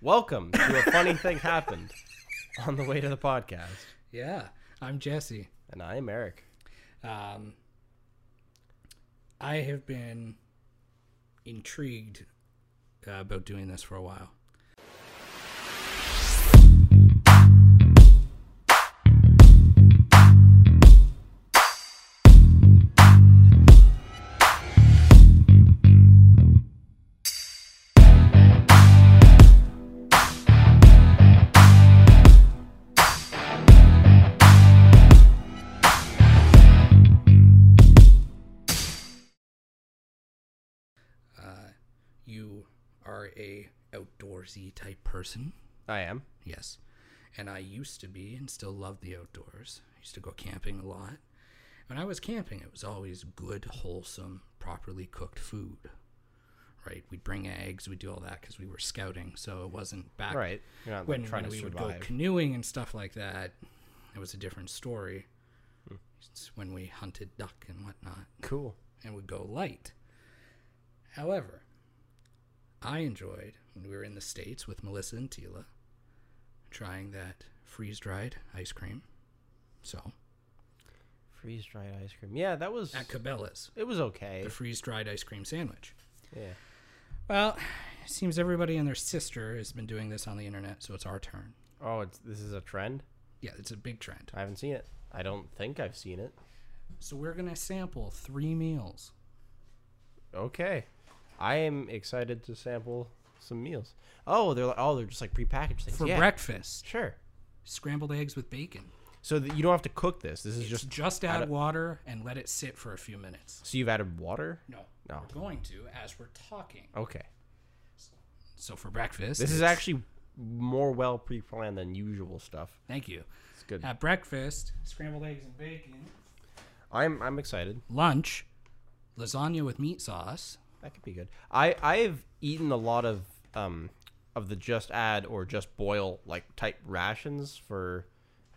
Welcome to A Funny Thing Happened on the way to the podcast. Yeah, I'm Jesse. And I am Eric. I have been intrigued about doing this for a while. A outdoorsy type person. I am. Yes. And I used to be and still love the outdoors. I used to go camping a lot. When I was camping, it was always good, wholesome, properly cooked food. Right? We'd bring eggs. We'd do all that because we were scouting. So it wasn't back right. You're not, like, when we survive. Would go canoeing and stuff like that. It was a different story. It's when we hunted duck and whatnot. Cool. And would go light. However, I enjoyed, when we were in the States with Melissa and Tila, trying that freeze-dried ice cream. So. Freeze-dried ice cream. Yeah, that was. At Cabela's. It was okay. The freeze-dried ice cream sandwich. Yeah. Well, it seems everybody and their sister has been doing this on the internet, so it's our turn. Oh, this is a trend? Yeah, it's a big trend. I haven't seen it. I don't think I've seen it. So we're going to sample 3 meals. Okay. I am excited to sample some meals. Oh, they're just like prepackaged things for breakfast. Sure, scrambled eggs with bacon. So you don't have to cook this. This is just add water and let it sit for a few minutes. So you've added water? No. We're going to as we're talking. Okay. So for breakfast, this is actually more well pre-planned than usual stuff. Thank you. It's good. At breakfast, scrambled eggs and bacon. I'm excited. Lunch, lasagna with meat sauce. That could be good. I've eaten a lot of the just add or just boil like type rations for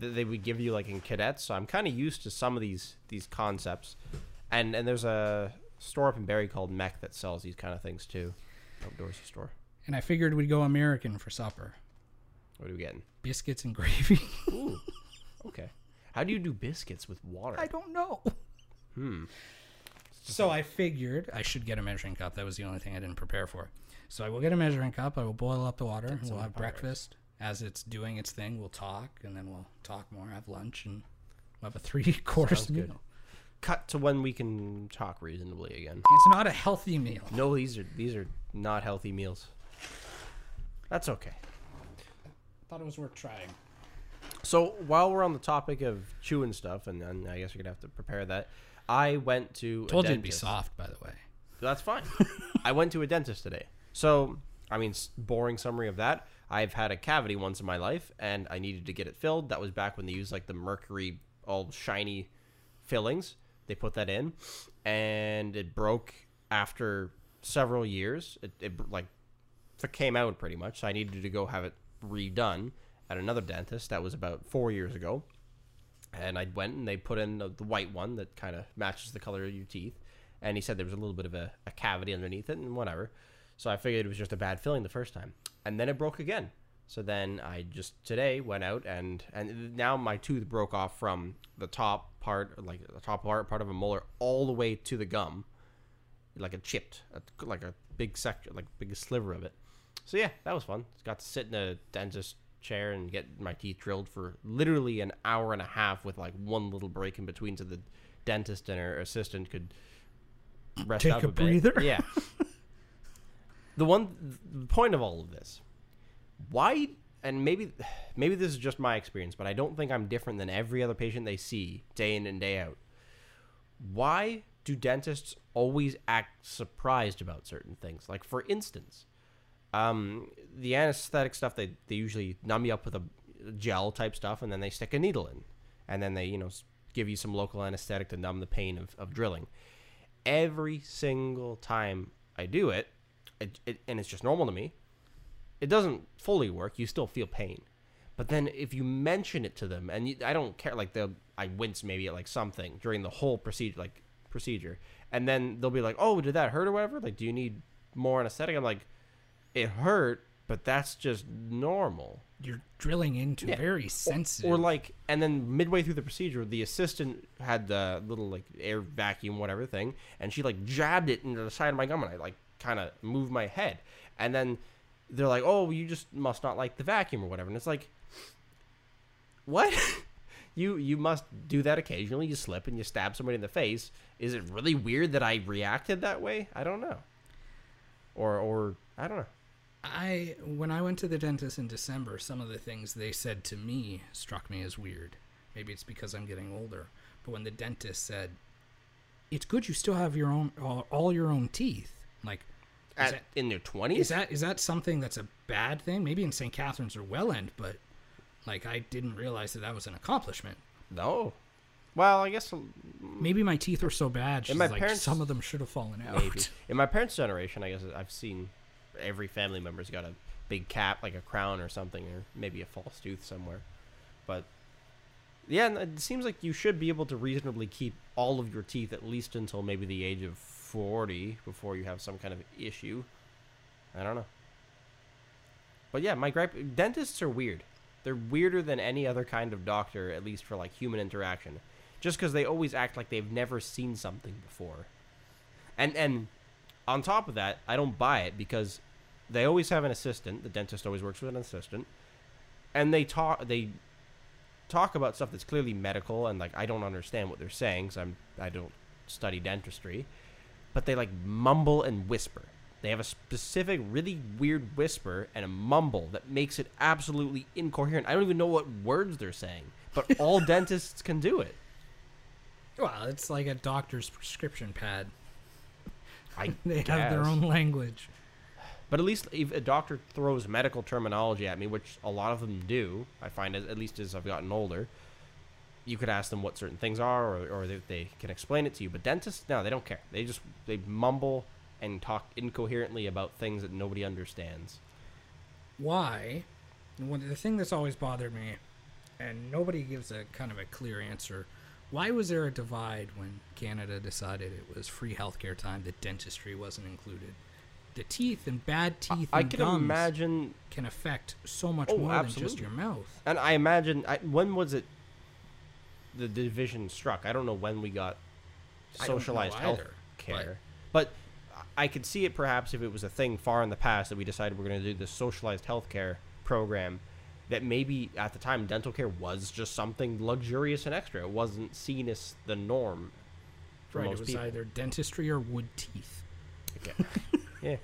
that they would give you like in cadets. So I'm kind of used to some of these concepts, and there's a store up in Barrie called Mech that sells these kind of things too, outdoorsy store. And I figured we'd go American for supper. What are we getting? Biscuits and gravy. Ooh, okay. How do you do biscuits with water? I don't know. So I figured I should get a measuring cup. That was the only thing I didn't prepare for. So I will get a measuring cup. I will boil up the water. That's we'll have breakfast. As it's doing its thing, we'll talk, and then we'll talk more, have lunch, and we'll have a 3-course meal. Good. Cut to when we can talk reasonably again. It's not a healthy meal. No, these are not healthy meals. That's okay. I thought it was worth trying. So while we're on the topic of chewing stuff, and I guess we're going to have to prepare that, I went to a dentist. Told you it'd be soft, by the way. That's fine. I went to a dentist today. So, I mean, boring summary of that. I've had a cavity once in my life, and I needed to get it filled. That was back when they used, like, the mercury, all shiny fillings. They put that in, and it broke after several years. It came out pretty much, so I needed to go have it redone at another dentist. That was about 4 years ago. And I went and they put in the white one that kind of matches the color of your teeth. And he said there was a little bit of a cavity underneath it and whatever. So I figured it was just a bad filling the first time. And then it broke again. So then I just today went out and now my tooth broke off from the top part, like the top part of a molar all the way to the gum. Like it chipped, like a big section, like a big sliver of it. So yeah, that was fun. Got to sit in a dentist chair and get my teeth drilled for literally an hour and a half with like one little break in between so the dentist and her assistant could rest up a bit. Take a breather? Yeah. The point of all of this, why, and maybe this is just my experience, but I don't think I'm different than every other patient they see day in and day out. Why do dentists always act surprised about certain things? Like, for instance, the anesthetic stuff, they usually numb you up with a gel type stuff, and then they stick a needle in, and then they, you know, give you some local anesthetic to numb the pain of drilling. Every single time I do it, and it's just normal to me, it doesn't fully work. You still feel pain. But then if you mention it to them, and I don't care, like I wince maybe at like something during the whole procedure, and then they'll be like, oh, did that hurt or whatever? Like, do you need more anesthetic? I'm like, it hurt, But that's just normal. You're drilling into very sensitive. Or like, and then midway through the procedure, the assistant had the little like air vacuum, whatever thing, and she like jabbed it into the side of my gum, and I like kind of moved my head. And then they're like, oh, you just must not like the vacuum or whatever. And it's like, what? You must do that occasionally. You slip and you stab somebody in the face. Is it really weird that I reacted that way? I don't know. Or I don't know. When I went to the dentist in December, some of the things they said to me struck me as weird. Maybe it's because I'm getting older. But when the dentist said, it's good you still have your own all your own teeth. Like, in their 20s? Is that something that's a bad thing? Maybe in St. Catharines or Welland, but like I didn't realize that was an accomplishment. No. Well, I guess maybe my teeth were so bad. She's like, parents, some of them should have fallen out. Maybe. In my parents' generation, I guess I've seen every family member's got a big cap, like a crown or something, or maybe a false tooth somewhere. But yeah, it seems like you should be able to reasonably keep all of your teeth at least until maybe the age of 40 before you have some kind of issue. I don't know. But yeah, my gripe: dentists are weird. They're weirder than any other kind of doctor, at least for like human interaction, just because they always act like they've never seen something before. And on top of that, I don't buy it because they always have an assistant. The dentist always works with an assistant, and they talk about stuff that's clearly medical, and like I don't understand what they're saying, so I don't study dentistry. But they like mumble and whisper. They have a specific, really weird whisper and a mumble that makes it absolutely incoherent. I don't even know what words they're saying, but all dentists can do it. Well, it's like a doctor's prescription pad. They have their own language. But at least if a doctor throws medical terminology at me, which a lot of them do, I find, at least as I've gotten older, you could ask them what certain things are, or they can explain it to you. But dentists, no, they don't care. They mumble and talk incoherently about things that nobody understands. Why? The thing that's always bothered me, and nobody gives a kind of a clear answer, why was there a divide when Canada decided it was free healthcare time that dentistry wasn't included? The teeth and bad teeth and gums imagine can affect so much more than just your mouth. And I imagine, when was it the division struck? I don't know when we got socialized healthcare, but I could see it perhaps if it was a thing far in the past that we decided we're going to do this socialized healthcare program. That maybe at the time dental care was just something luxurious and extra. It wasn't seen as the norm for most people. It was either dentistry or wood teeth. Okay. Yeah.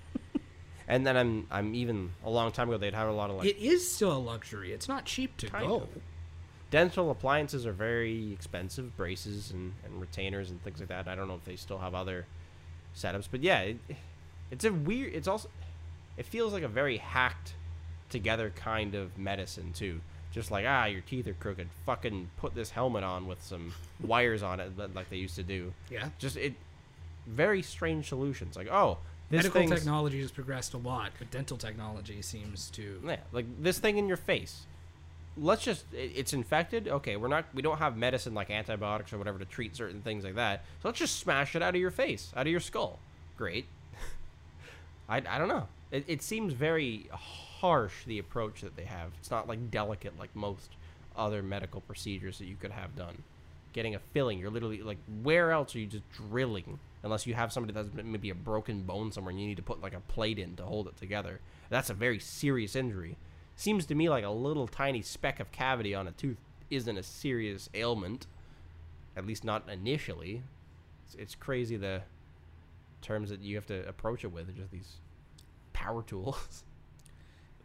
And then I'm even a long time ago they'd have a lot of like. It is still a luxury. It's not cheap to go. Dental appliances are very expensive, braces and retainers and things like that. I don't know if they still have other setups, but yeah, it's a weird. It's also, it feels like a very hacked together kind of medicine too, just like your teeth are crooked, fucking put this helmet on with some wires on it like they used to do. Yeah, just it very strange solutions. Like medical technology has progressed a lot, but dental technology seems to like this thing in your face, let's just it's infected, okay, we don't have medicine like antibiotics or whatever to treat certain things like that, so let's just smash it out of your face, out of your skull. Great. I don't know, it seems very harsh, the approach that they have. It's not like delicate like most other medical procedures that you could have done. Getting a filling, you're literally like, where else are you just drilling? Unless you have somebody that's maybe a broken bone somewhere and you need to put like a plate in to hold it together. That's a very serious injury. Seems to me like a little tiny speck of cavity on a tooth isn't a serious ailment, at least not initially. It's crazy the terms that you have to approach it with, just these power tools.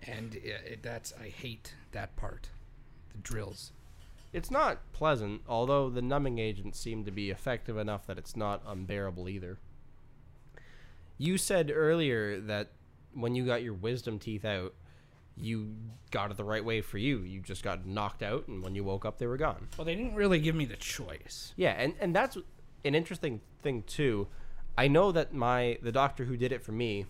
And I hate that part, the drills. It's not pleasant, although the numbing agents seem to be effective enough that it's not unbearable either. You said earlier that when you got your wisdom teeth out, you got it the right way for you. You just got knocked out, and when you woke up, they were gone. Well, they didn't really give me the choice. Yeah, and that's an interesting thing, too. I know that the doctor who did it for me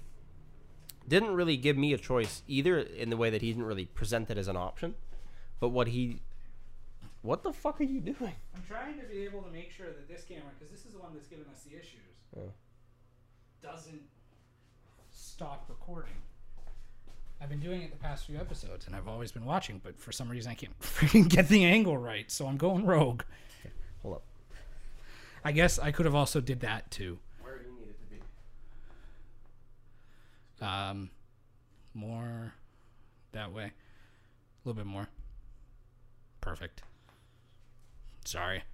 didn't really give me a choice either, in the way that he didn't really present it as an option. But what the fuck are you doing? I'm trying to be able to make sure that this camera, because this is the one that's giving us the issues, doesn't stop recording. I've been doing it the past few episodes, and I've always been watching, but for some reason I can't freaking get the angle right, so I'm going rogue. Okay, hold up. I guess I could have also did that, too. Where do you need it to be? More that way. A little bit more. Perfect. Sorry.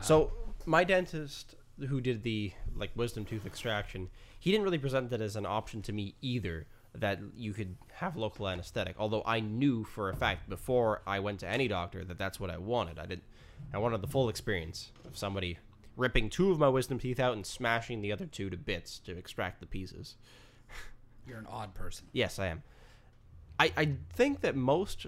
So, my dentist who did the wisdom tooth extraction, he didn't really present that as an option to me either, that you could have local anesthetic, although I knew for a fact before I went to any doctor that that's what I wanted. I wanted the full experience of somebody ripping two of my wisdom teeth out and smashing the other two to bits to extract the pieces. You're an odd person. Yes, I am. I think that most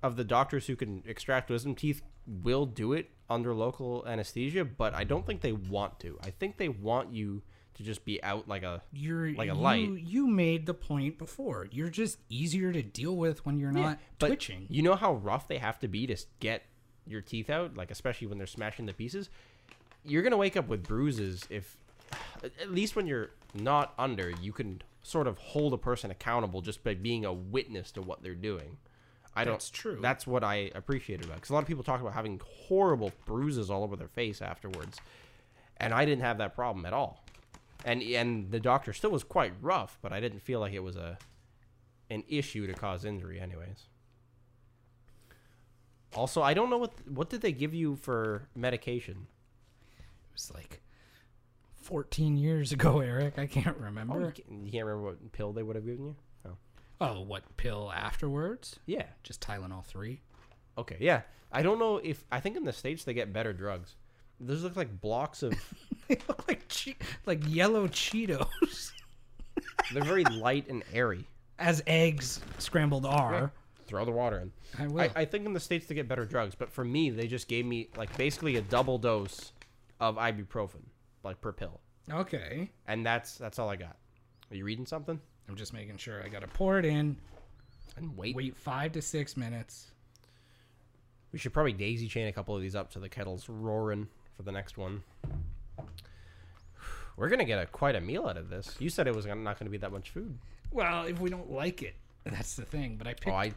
of the doctors who can extract wisdom teeth will do it under local anesthesia, but I don't think they want to. I think they want you to just be out like a light. You made the point before. You're just easier to deal with when you're not twitching. You know how rough they have to be to get your teeth out, especially when they're smashing the pieces? You're going to wake up with bruises if... At least when you're not under, you can sort of hold a person accountable just by being a witness to what they're doing. That's true. That's what I appreciated about it. Because a lot of people talk about having horrible bruises all over their face afterwards. And I didn't have that problem at all. And the doctor still was quite rough, but I didn't feel like it was an issue to cause injury anyways. Also, I don't know what did they give you for medication? It was 14 years ago, Eric. I can't remember. You can't remember what pill they would have given you? Oh, what pill afterwards? Yeah. Just Tylenol 3. Okay, yeah. I don't know if... I think in the States they get better drugs. Those look like blocks of... They look like yellow Cheetos. They're very light and airy. As eggs scrambled are. Yeah. Throw the water in. I will. I think in the States they get better drugs, but for me, they just gave me basically a double dose of ibuprofen, per pill. Okay. And that's all I got. Are you reading something? I'm just making sure. I got to pour it in and wait 5 to 6 minutes. We should probably daisy chain a couple of these up so the kettle's roaring for the next one. We're going to get quite a meal out of this. You said it was not going to be that much food. Well, if we don't like it, that's the thing. But I picked, I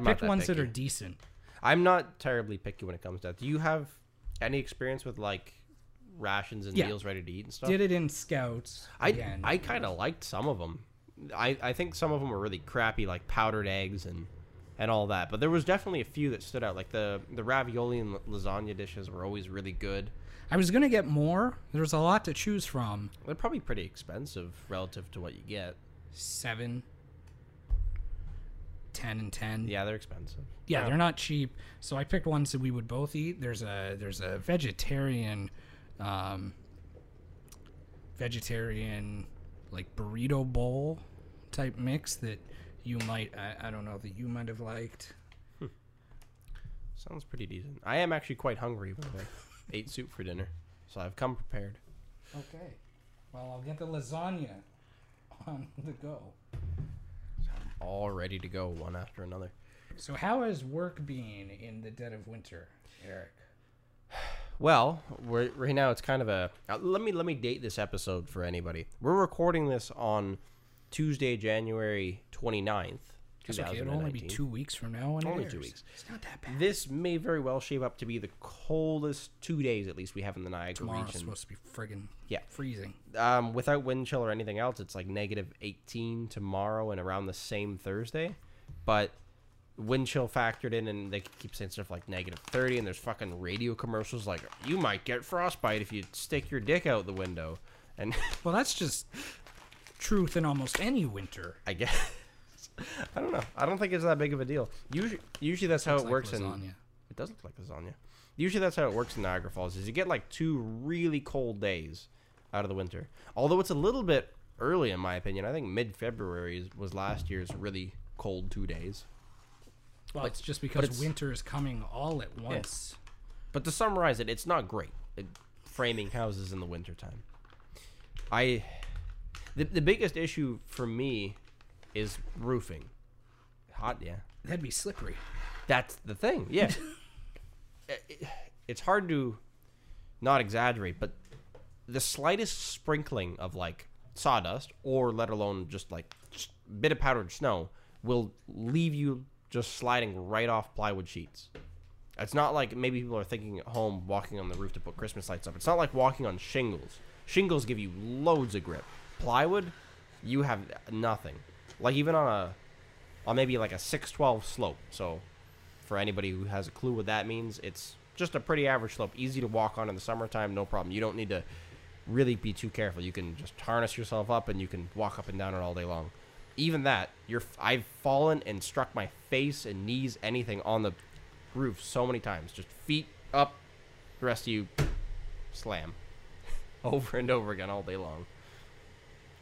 picked ones picky. That are decent. I'm not terribly picky when it comes to that. Do you have any experience with rations and meals ready to eat and stuff? Did it in Scouts. I kind of liked some of them. I think some of them were really crappy, like powdered eggs and all that. But there was definitely a few that stood out. Like the ravioli and lasagna dishes were always really good. I was going to get more. There's a lot to choose from. They're probably pretty expensive relative to what you get. 7, 10, and 10. Yeah, they're expensive. Yeah, they're not cheap. So I picked ones that we would both eat. There's a vegetarian... vegetarian burrito bowl type mix that you might I don't know that you might have liked. Sounds pretty decent. I am actually quite hungry, but I ate soup for dinner, so I've come prepared. Okay, well, I'll get the lasagna on the go. So I'm all ready to go, one after another. So how has work been in the dead of winter, Eric? Well, right now it's kind of a... Let me date this episode for anybody. We're recording this on Tuesday, January 29th, 2019. Okay. It'll only be 2 weeks from now when it airs. Only 2 weeks. It's not that bad. This may very well shape up to be the coldest 2 days, at least, we have in the Niagara region. Tomorrow's supposed to be friggin' freezing. Without wind chill or anything else, it's -18 tomorrow and around the same Thursday. But... wind chill factored in, and they keep saying stuff like -30, and there's fucking radio commercials like, you might get frostbite if you stick your dick out the window. And well, that's just truth in almost any winter, I guess. I don't know. I don't think it's that big of a deal. Usually that's how it works in... It does look like lasagna. Usually that's how it works in Niagara Falls, is you get 2 really cold days out of the winter. Although it's a little bit early, in my opinion. I think mid-February was last year's really cold 2 days. Well, it's just because winter is coming all at once. Yeah. But to summarize it, it's not great at framing houses in the wintertime. The biggest issue for me is roofing. Hot, yeah. That'd be slippery. That's the thing, yeah. It's hard to not exaggerate, but the slightest sprinkling of sawdust, or let alone just like a bit of powdered snow, will leave you just sliding right off plywood sheets. It's not like maybe people are thinking at home walking on the roof to put Christmas lights up. It's not like walking on shingles. Shingles give you loads of grip. Plywood, you have nothing. Like even on maybe like a 6/12 slope. So for anybody who has a clue what that means, it's just a pretty average slope, easy to walk on in the summertime, no problem. You don't need to really be too careful. You can just harness yourself up and you can walk up and down it all day long. Even that, I've fallen and struck my face and knees, anything on the roof so many times. Just feet up, the rest of you slam over and over again all day long.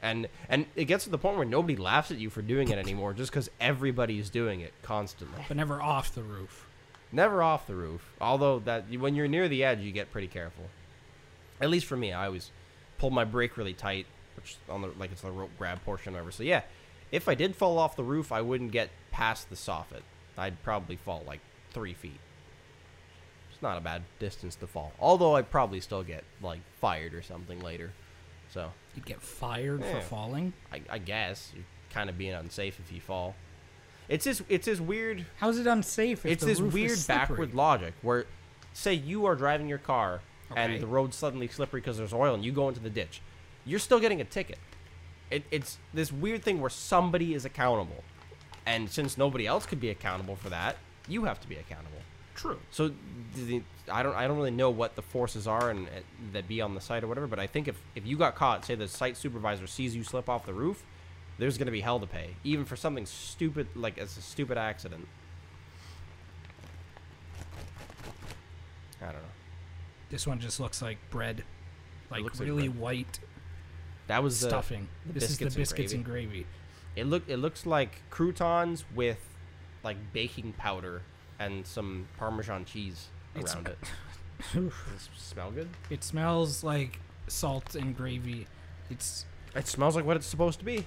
And it gets to the point where nobody laughs at you for doing it anymore, just because everybody's doing it constantly. But never off the roof. Never off the roof. Although that when you're near the edge, you get pretty careful. At least for me, I always pull my brake really tight, which on the like it's the rope grab portion or whatever. So yeah, if I did fall off the roof, I wouldn't get past the soffit. I'd probably fall like 3 feet. It's not a bad distance to fall. Although I'd probably still get like fired or something later. So you'd get fired for falling? I guess. You're kind of being unsafe if you fall. It's this weird... How is it unsafe if it's the this roof weird is backward logic where, say you are driving your car and the road's suddenly slippery because there's oil and you go into the ditch. You're still getting a ticket. It's this weird thing where somebody is accountable. And since nobody else could be accountable for that, you have to be accountable. True. So I don't really know what the forces are and that be on the site or whatever, but I think if you got caught, say the site supervisor sees you slip off the roof, there's going to be hell to pay, even for something stupid, like it's a stupid accident. I don't know. This one just looks like bread. Like really like bread. White that was stuffing. The this is the biscuits and gravy. It looks like croutons with like baking powder and some Parmesan cheese around it. Does it smell good? It smells like salt and gravy. It smells like what it's supposed to be.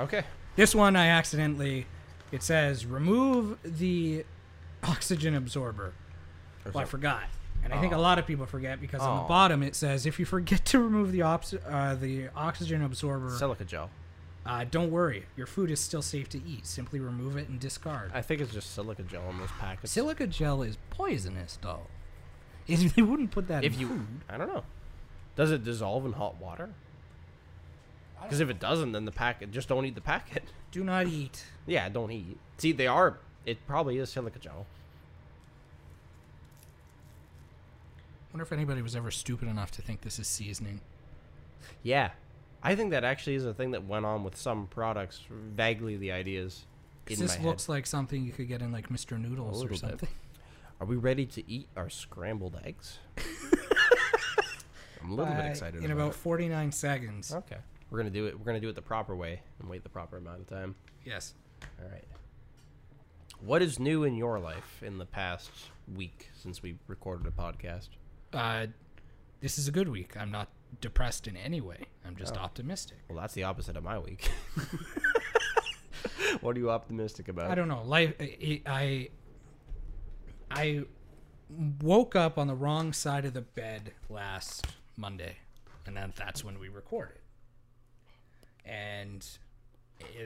Okay. This one I accidentally... It says, remove the oxygen absorber. Well, I forgot. And I think a lot of people forget because on the bottom it says, if you forget to remove the oxygen absorber... Silica gel. Don't worry. Your food is still safe to eat. Simply remove it and discard. I think it's just silica gel in those packets. Silica gel is poisonous, though. They wouldn't put that in food. I don't know. Does it dissolve in hot water? Because if it doesn't, then the packet... Just don't eat the packet. Do not eat. Yeah, don't eat. See, they are... It probably is silica gel. I wonder if anybody was ever stupid enough to think this is seasoning. Yeah. I think that actually is a thing that went on with some products. Vaguely the ideas in my head. This looks like something you could get in, like, Mr. Noodles or something. Are we ready to eat our scrambled eggs? I'm a little bit excited about it. In about 49 seconds. Okay. We're going to do it. We're going to do it the proper way and wait the proper amount of time. Yes. All right. What is new in your life in the past week since we recorded a podcast? This is a good week. I'm not depressed in any way. I'm just optimistic. Well, that's the opposite of my week. What are you optimistic about? I don't know. Life. I woke up on the wrong side of the bed last Monday, and then that's when we recorded. And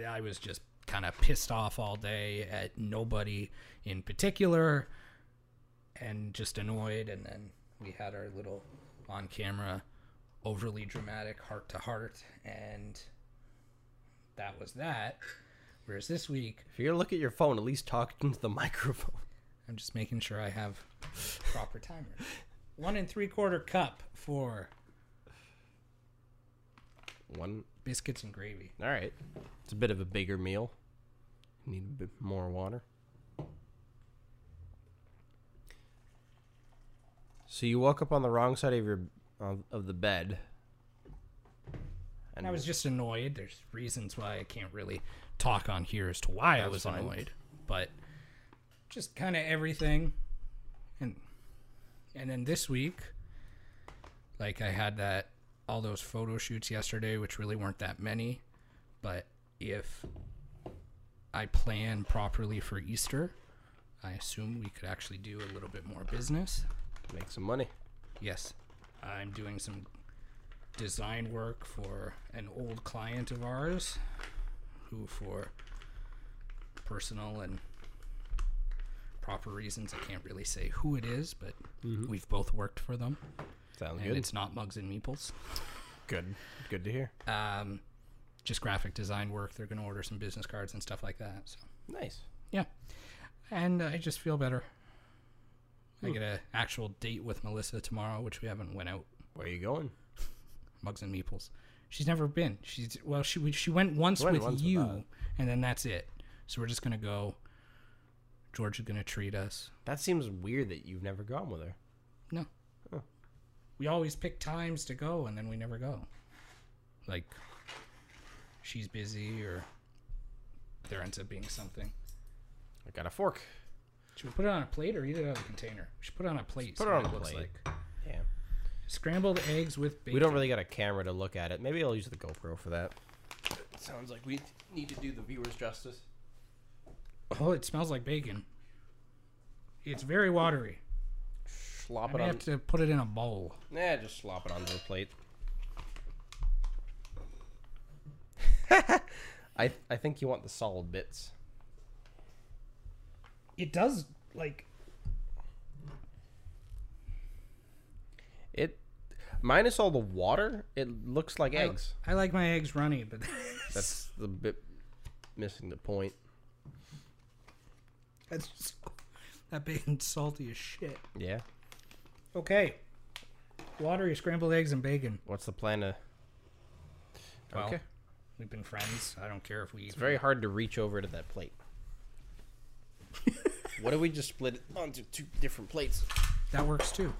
I was just kind of pissed off all day at nobody in particular and just annoyed. And then we had our little on-camera, overly dramatic heart-to-heart, and that was that. Whereas this week... If you're going to look at your phone, at least talk into the microphone. I'm just making sure I have proper timer. 1 3/4 cup for... Biscuits and gravy. All right. It's a bit of a bigger meal. Need a bit more water. So you woke up on the wrong side of your of the bed. And I was just annoyed. There's reasons why I can't really talk on here as to why I was annoyed. But just kind of everything. And then this week, like I had that all those photo shoots yesterday, which really weren't that many, but if I plan properly for Easter, I assume we could actually do a little bit more business. Make some money. Yes. I'm doing some design work for an old client of ours who, for personal and proper reasons, I can't really say who it is, but we've both worked for them. Sounds good. And it's not Mugs and Meeples. Good. Good to hear. Just graphic design work. They're going to order some business cards and stuff like that. So. Nice. Yeah. And I just feel better. I get an actual date with Melissa tomorrow, which we haven't went out. Where are you going? Mugs and Meeples. She's never been. She's she went once with you, and then that's it. So we're just going to go. George is going to treat us. That seems weird that you've never gone with her. No. Huh. We always pick times to go, and then we never go. Like, she's busy, or there ends up being something. I got a fork. Should we put it on a plate or eat it out of the container? We should put it on a plate. Put it on a plate. Like. Yeah. Scrambled eggs with bacon. We don't really got a camera to look at it. Maybe I'll use the GoPro for that. It sounds like we need to do the viewers justice. Oh, it smells like bacon. It's very watery. Slop it on. I have to put it in a bowl. Nah, just slop it onto a plate. I think you want the solid bits. It does, like... It... Minus all the water, it looks like eggs. I like my eggs runny, but... That's the bit missing the point. That's just... That bacon's salty as shit. Yeah. Okay. Watery scrambled eggs and bacon. What's the plan to... Well, okay. We've been friends. I don't care if we eat. It's very hard to reach over to that plate. What if we just split it onto two different plates? That works too.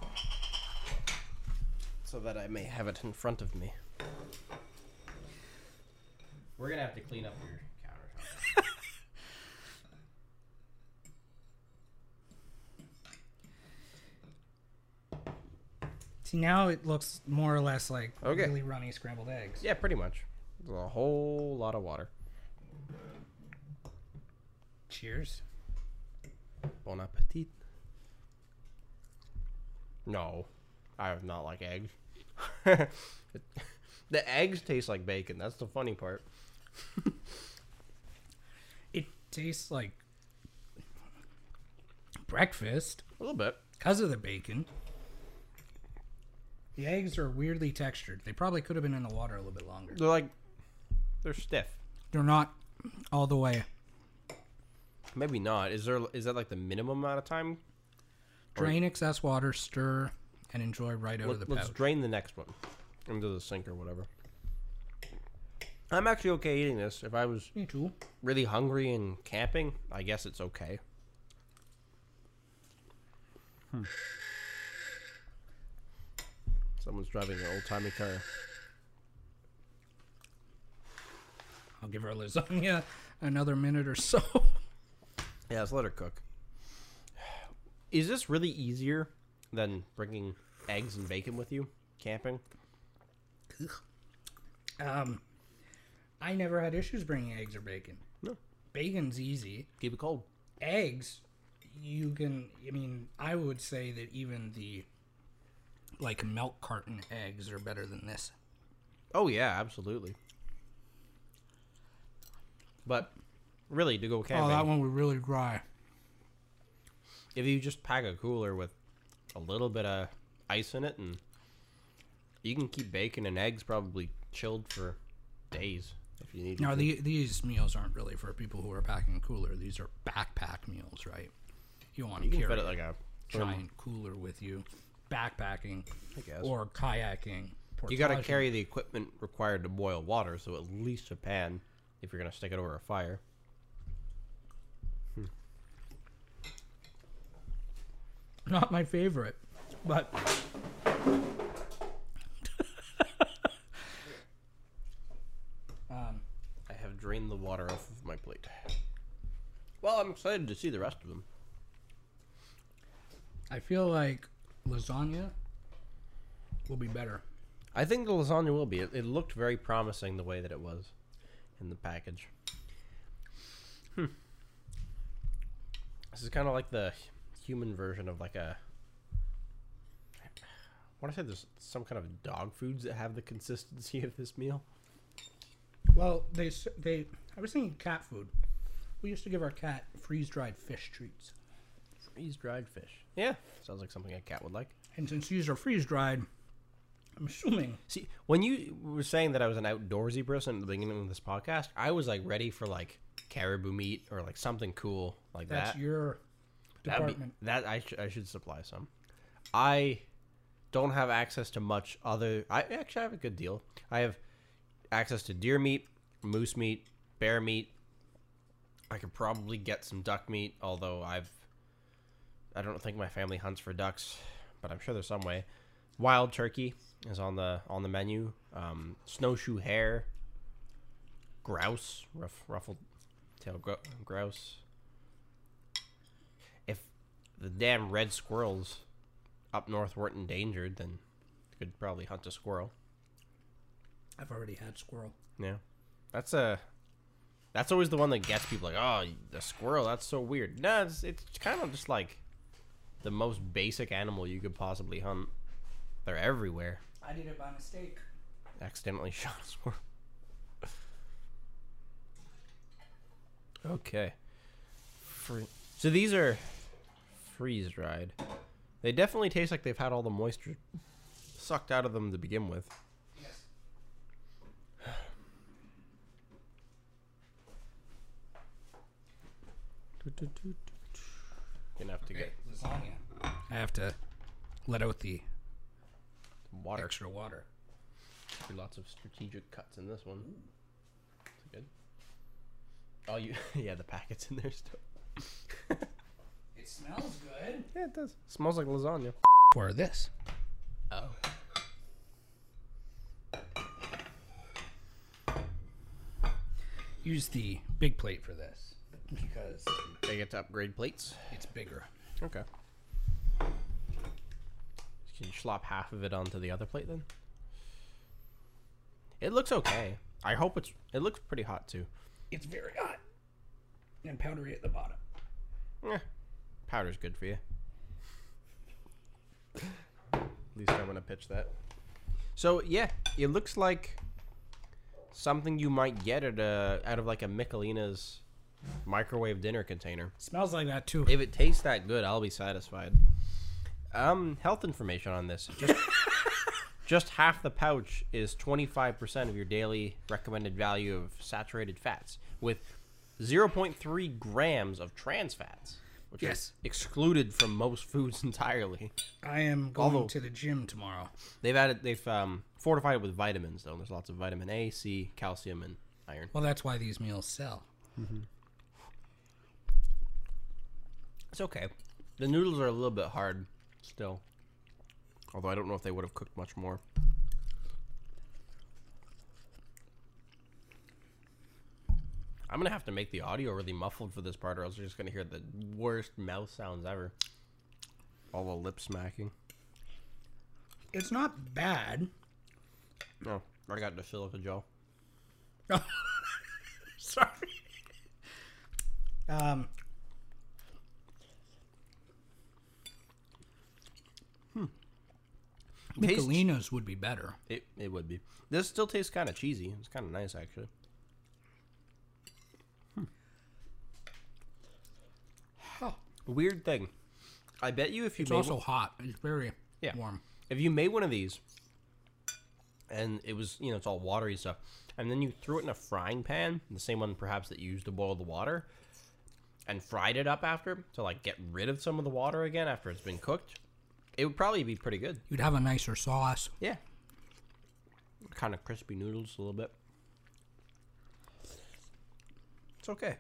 So that I may have it in front of me. We're going to have to clean up your countertop. See, now it looks more or less like really runny scrambled eggs. Yeah, pretty much. There's a whole lot of water. Cheers. Bon appetit. No, I do not like eggs. The eggs taste like bacon. That's the funny part. It tastes like breakfast. A little bit. Because of the bacon. The eggs are weirdly textured. They probably could have been in the water a little bit longer. They're like, they're stiff. They're not all the way. Maybe not. Is that like the minimum amount of time? Drain excess water, stir, and enjoy right out of the pouch. Let's drain the next one into the sink or whatever. I'm actually okay eating this. If I was really hungry and camping, I guess it's okay. Someone's driving an old-timey car. I'll give our lasagna another minute or so. Yeah, let's let her cook. Is this really easier than bringing eggs and bacon with you camping? I never had issues bringing eggs or bacon. No. Bacon's easy. Keep it cold. Eggs, you can... I mean, I would say that even the, like, milk carton eggs are better than this. Oh, yeah, absolutely. But... Really, to go camping. Oh, that one was really dry. If you just pack a cooler with a little bit of ice in it, and you can keep bacon and eggs probably chilled for days if you need. No, these meals aren't really for people who are packing a cooler. These are backpack meals, right? You want to carry it like a giant cooler with you, backpacking, I guess, or kayaking. You got to carry the equipment required to boil water, so at least a pan if you're going to stick it over a fire. Not my favorite, but I have drained the water off of my plate. Well, I'm excited to see the rest of them. I feel like lasagna will be better. I think the lasagna will be. It looked very promising the way that it was in the package. This is kind of like the human version of like a I want to say there's some kind of dog foods that have the consistency of this meal. Well, they I was thinking cat food. We used to give our cat freeze-dried fish treats. Freeze-dried fish. Yeah. Sounds like something a cat would like. And since these are freeze-dried, I'm assuming. See, when you were saying that I was an outdoorsy person at the beginning of this podcast, I was like ready for like caribou meat or like something cool like that. That's your department. I should supply some. I don't have access to much other. I actually have a good deal. I have access to deer meat, moose meat, bear meat. I could probably get some duck meat, although I don't think my family hunts for ducks, but I'm sure there's some way. Wild turkey is on the menu. Snowshoe hare, grouse, ruffled tail grouse. If the damn red squirrels up north weren't endangered, then you could probably hunt a squirrel. I've already had squirrel. Yeah, that's always the one that gets people like, oh, the squirrel, that's so weird. No, it's kind of just like the most basic animal you could possibly hunt. They're everywhere. I did it by mistake. Accidentally shot a squirrel. Okay. So these are freeze-dried. They definitely taste like they've had all the moisture sucked out of them to begin with. Yes. Gonna have to get lasagna. I have to let out the water. Extra water. Lots of strategic cuts in this one. That's good. Oh, you yeah, the packet's in there still. It smells good. Yeah, it does. It smells like lasagna. For this. Oh. Use the big plate for this because they get to upgrade plates. It's bigger. Okay. Can you slop half of it onto the other plate then? It looks okay. I hope it looks pretty hot too. It's very hot. And powdery at the bottom. Yeah. Powder's good for you. At least I'm gonna pitch that. So yeah, it looks like something you might get at out of like a Michelina's microwave dinner container. Smells like that too. If it tastes that good, I'll be satisfied. Health information on this. Just half the pouch is 25% of your daily recommended value of saturated fats, with 0.3 grams of trans fats, which is excluded from most foods entirely. I am going to the gym tomorrow. They've fortified it with vitamins, though. There's lots of vitamin A, C, calcium, and iron. Well, that's why these meals sell. Mm-hmm. It's okay. The noodles are a little bit hard still, although I don't know if they would have cooked much more. I'm going to have to make the audio really muffled for this part, or else you're just going to hear the worst mouth sounds ever. All the lip smacking. It's not bad. No, oh, I got the silica gel. Sorry. Michelina's would be better. It would be. This still tastes kind of cheesy. It's kind of nice, actually. Huh. Weird thing. I bet you if you made... It's also hot. It's very warm. If you made one of these, and it was, you know, it's all watery stuff, and then you threw it in a frying pan, the same one perhaps that you used to boil the water, and fried it up after to, like, get rid of some of the water again after it's been cooked... It would probably be pretty good. You'd have a nicer sauce. Yeah. Kind of crispy noodles a little bit. It's okay.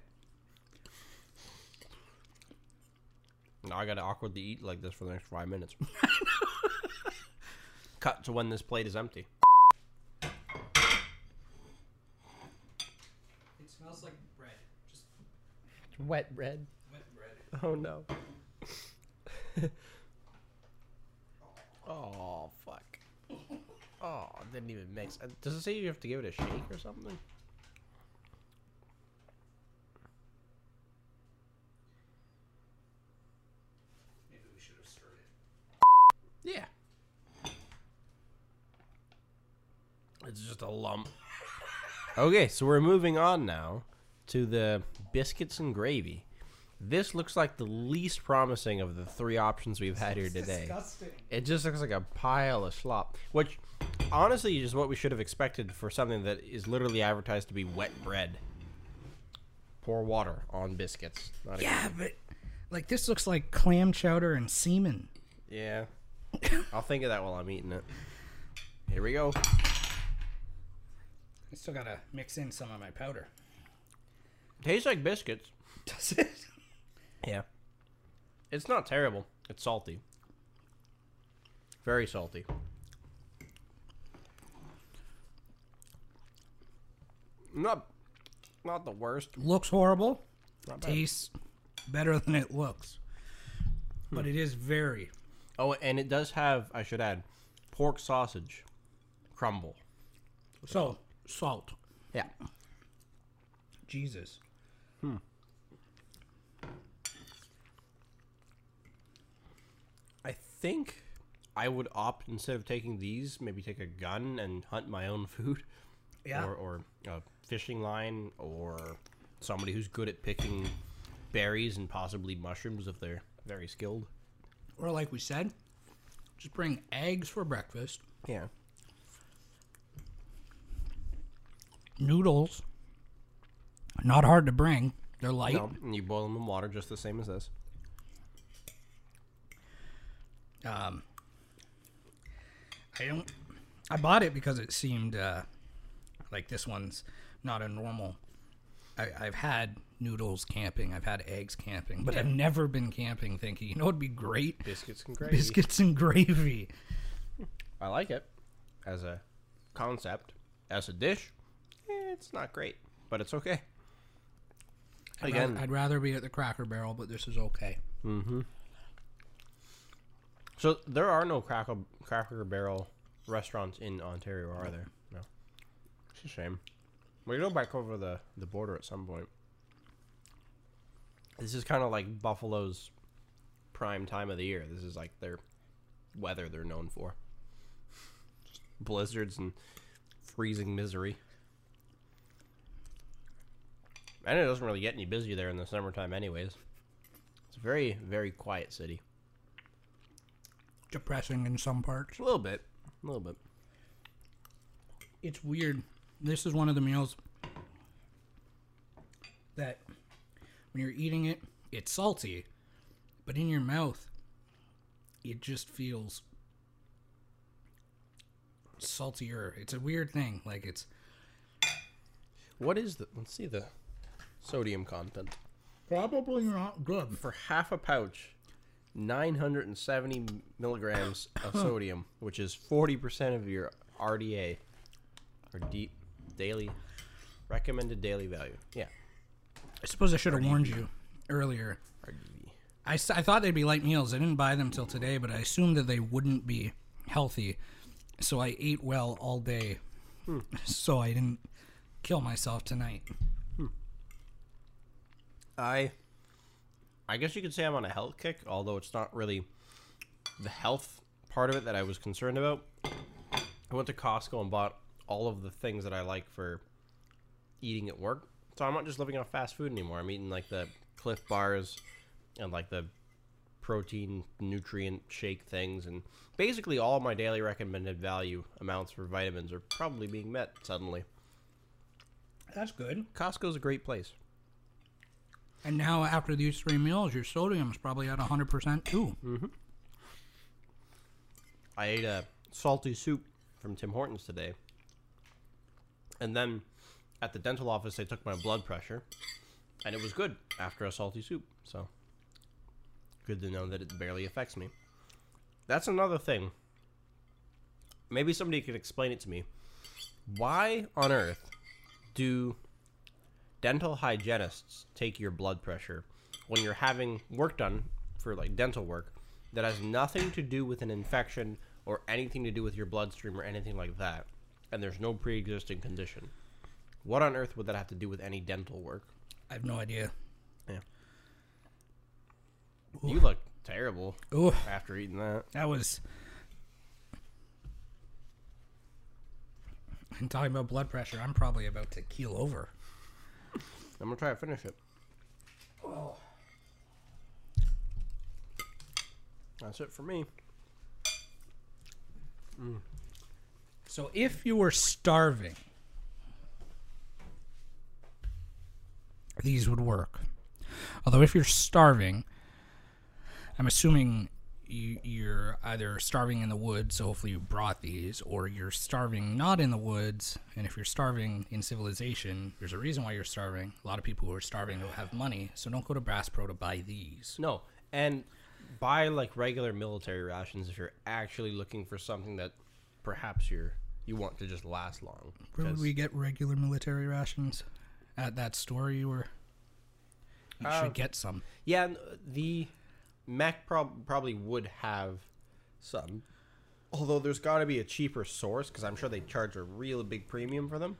Now I got to awkwardly eat like this for the next 5 minutes. Cut to when this plate is empty. It smells like bread. Just wet bread. Wet bread. Oh, no. Oh, fuck. Oh, it didn't even mix. Does it say you have to give it a shake or something? Maybe we should have stirred it. Yeah. just a lump. Okay, so we're moving on now to the biscuits and gravy. This looks like the least promising of the three options we've had here today. Disgusting. It just looks like a pile of slop, which honestly is what we should have expected for something that is literally advertised to be wet bread. Pour water on biscuits. Not yeah, but like this looks like clam chowder and semen. Yeah. I'll think of that while I'm eating it. Here we go. I still gotta mix in some of my powder. Tastes like biscuits. Does it? Yeah. It's not terrible. It's salty. Very salty. Not the worst. Looks horrible. Tastes better than it looks. But it is very... Oh, and it does have, I should add, pork sausage crumble. So, salt. Yeah. Jesus. Hmm. I think I would opt, instead of taking these, maybe take a gun and hunt my own food. Yeah. Or a fishing line, or somebody who's good at picking berries and possibly mushrooms if they're very skilled. Or like we said, just bring eggs for breakfast. Yeah. Noodles. Not hard to bring. They're light. No, and you boil them in water just the same as this. I bought it because it seemed like this one's not a normal. I've had noodles camping. I've had eggs camping. But I've never been camping thinking, you know what would be great? Biscuits and gravy. Biscuits and gravy. I like it as a concept. As a dish, it's not great, but it's okay. Again, I'd rather be at the Cracker Barrel, but this is okay. Mm-hmm. So there are no Cracker Barrel restaurants in Ontario, are there? No. It's a shame. We're going to go back over the border at some point. This is kind of like Buffalo's prime time of the year. This is like their weather they're known for. Just blizzards and freezing misery. And it doesn't really get any busy there in the summertime anyways. It's a very, very quiet city. Depressing in some parts. A little bit. It's weird. This is one of the meals that when you're eating it, it's salty, but in your mouth, it just feels saltier. It's a weird thing. Like it's... What is the... Let's see the sodium content. Probably not good. For half a pouch, 970 milligrams of sodium, which is 40% of your RDA, or deep... Daily recommended daily value. Yeah. I suppose I should have warned you earlier. I thought they'd be light meals. I didn't buy them till today, but I assumed that they wouldn't be healthy. So I ate well all day. So I didn't kill myself tonight. I guess you could say I'm on a health kick, although it's not really the health part of it that I was concerned about. I went to Costco and bought all of the things that I like for eating at work. So I'm not just living on fast food anymore. I'm eating like the Cliff bars and like the protein nutrient shake things. And basically all my daily recommended value amounts for vitamins are probably being met suddenly. That's good. Costco's a great place. And now after these three meals, your sodium's probably at 100% too. Mm-hmm. I ate a salty soup from Tim Hortons today. And then at the dental office, they took my blood pressure, and it was good after a salty soup. So good to know that it barely affects me. That's another thing. Maybe somebody could explain it to me. Why on earth do dental hygienists take your blood pressure when you're having work done for like dental work that has nothing to do with an infection or anything to do with your bloodstream or anything like that? And there's no pre-existing condition. What on earth would that have to do with any dental work? I have no idea. Yeah. Ooh. You look terrible. Ooh. After eating that. That was... And talking about blood pressure, I'm probably about to keel over. I'm gonna try to finish it. Oh. That's it for me. Mm. So if you were starving, these would work. Although if you're starving, I'm assuming you're either starving in the woods, so hopefully you brought these, or you're starving not in the woods. And if you're starving in civilization, there's a reason why you're starving. A lot of people who are starving don't have money, so don't go to Bass Pro to buy these. No, and buy like regular military rations if you're actually looking for something that perhaps you want to just last long. Where would we get regular military rations? At that store you were? You should get some. Yeah, the Mac probably would have some, although there's got to be a cheaper source, because I'm sure they charge a real big premium for them.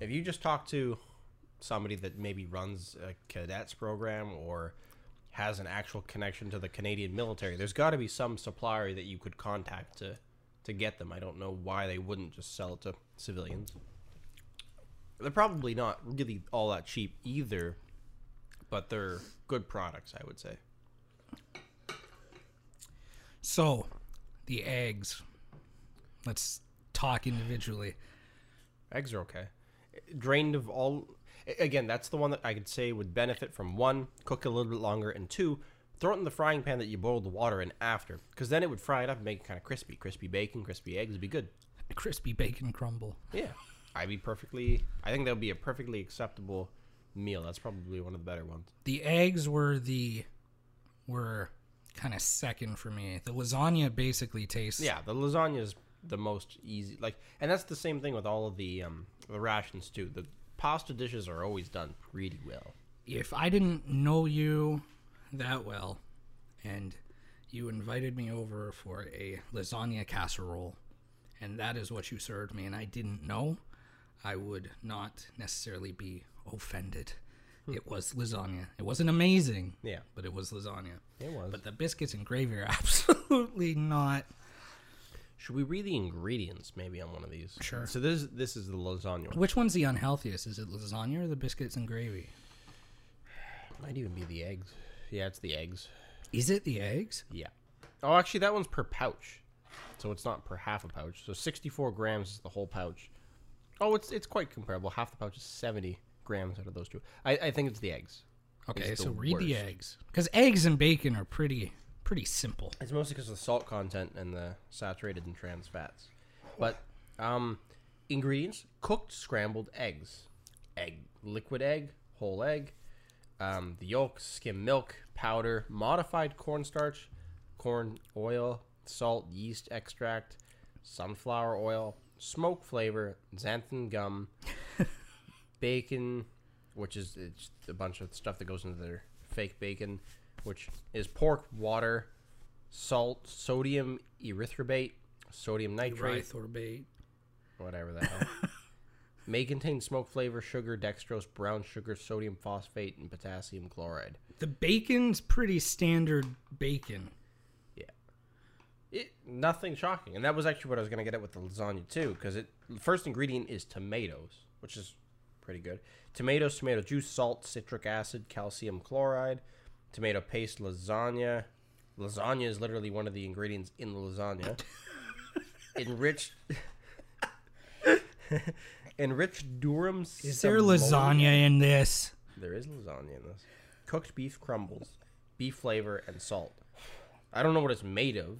If you just talk to somebody that maybe runs a cadets program or has an actual connection to the Canadian military, there's got to be some supplier that you could contact to get them. I don't know why they wouldn't just sell it to civilians. They're probably not really all that cheap either, but they're good products, I would say. So, the eggs. Let's talk individually. Eggs are okay. Drained of all... Again, that's the one that I could say would benefit from, one, cook a little bit longer, and two, throw it in the frying pan that you boiled the water in after, because then it would fry it up and make it kind of crispy. Crispy bacon, crispy eggs would be good. A crispy bacon crumble. Yeah. I think that would be a perfectly acceptable meal. That's probably one of the better ones. The eggs were kind of second for me. The lasagna basically tastes... Yeah, the lasagna is the most easy. Like, and that's the same thing with all of the rations, too. The pasta dishes are always done pretty well. If I didn't know you that well, and you invited me over for a lasagna casserole, and that is what you served me, and I didn't know, I would not necessarily be offended. It was lasagna. It wasn't amazing. Yeah. But it was lasagna. It was. But the biscuits and gravy are absolutely not. Should we read the ingredients maybe on one of these? Sure. So this is the lasagna one. Which one's the unhealthiest? Is it lasagna or the biscuits and gravy? It might even be the eggs. Yeah, it's the eggs. Is it the eggs? Yeah. Oh, actually, that one's per pouch. So it's not per half a pouch. So 64 grams is the whole pouch. Oh, it's quite comparable. Half the pouch is 70 grams out of those two. I think it's the eggs. Okay, so read the eggs, because eggs and bacon are pretty simple. It's mostly because of the salt content and the saturated and trans fats. But ingredients: cooked scrambled eggs, liquid egg, whole egg, the yolk, skim milk, powder, modified cornstarch, corn oil, salt, yeast extract, sunflower oil, smoke flavor, xanthan gum. Bacon, which is a bunch of stuff that goes into their fake bacon, which is pork, water, salt, sodium erythorbate, sodium nitrate. Erythorbate. Whatever the hell. May contain smoke flavor, sugar, dextrose, brown sugar, sodium phosphate, and potassium chloride. The bacon's pretty standard bacon. Yeah. Nothing shocking. And that was actually what I was going to get at with the lasagna, too, because the first ingredient is tomatoes, which is... pretty good. Tomatoes, tomato juice, salt, citric acid, calcium chloride, tomato paste, lasagna. Lasagna is literally one of the ingredients in the lasagna. Enriched durum. Is there lasagna in this? There is lasagna in this. Cooked beef crumbles, beef flavor, and salt. I don't know what it's made of.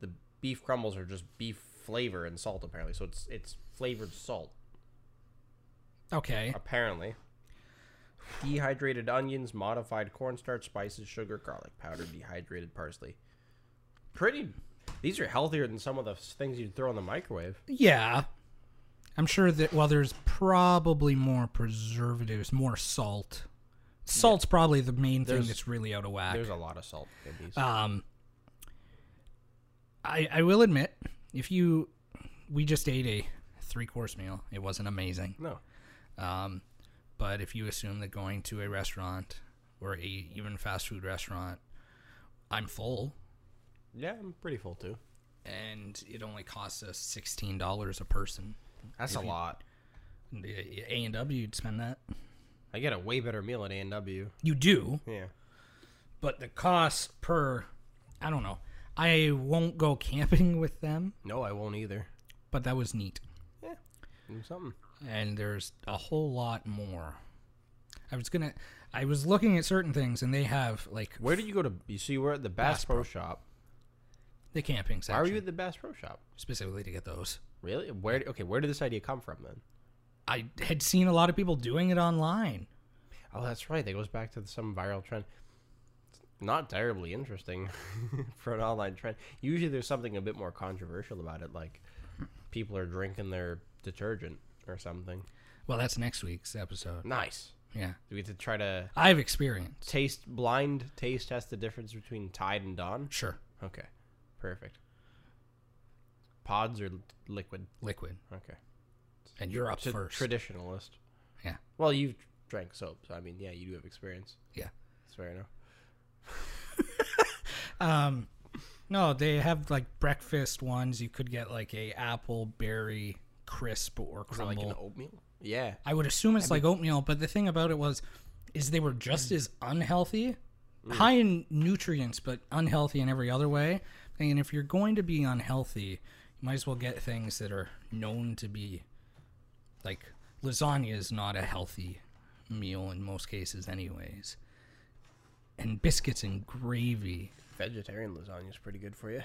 The beef crumbles are just beef flavor and salt, apparently. So it's flavored salt. Okay. Apparently. Dehydrated onions, modified cornstarch, spices, sugar, garlic powder, dehydrated parsley. These are healthier than some of the things you'd throw in the microwave. Yeah. I'm sure that, well, there's probably more preservatives, more salt. Salt's probably the main thing that's really out of whack. There's a lot of salt in these. I will admit, we just ate a 3-course meal. It wasn't amazing. No. But if you assume that going to a restaurant or even fast food restaurant, I'm full. Yeah, I'm pretty full too. And it only costs us $16 a person. That's a lot. A&W, you'd spend that. I get a way better meal at A&W. You do? Yeah. But the cost per, I don't know. I won't go camping with them. No, I won't either. But that was neat. Yeah. Something. And there's a whole lot more. I was looking at certain things, and they have, like... Where did you go to... So you were at the Bass Pro Shop. The camping section. Why were you at the Bass Pro Shop? Specifically to get those. Really? Where did this idea come from, then? I had seen a lot of people doing it online. Oh, that's right. That goes back to some viral trend. Not terribly interesting for an online trend. Usually there's something a bit more controversial about it, like people are drinking their detergent or something. Well, that's next week's episode. Nice. Yeah. Do we get to try to... I have experience. Blind taste test the difference between Tide and Dawn? Sure. Okay. Perfect. Pods or liquid? Liquid. Okay. And you're up first. Traditionalist. Yeah. Well, you've drank soap, so I mean, yeah, you do have experience. Yeah. That's fair enough. No, they have like breakfast ones. You could get like a apple berry crisp or crumble. Is that like an oatmeal? Yeah, I would assume it's like oatmeal. But the thing about it is they were just as unhealthy, high in nutrients, but unhealthy in every other way. And if you're going to be unhealthy, you might as well get things that are known to be, like lasagna is not a healthy meal in most cases, anyways. And biscuits and gravy. Vegetarian lasagna is pretty good for you.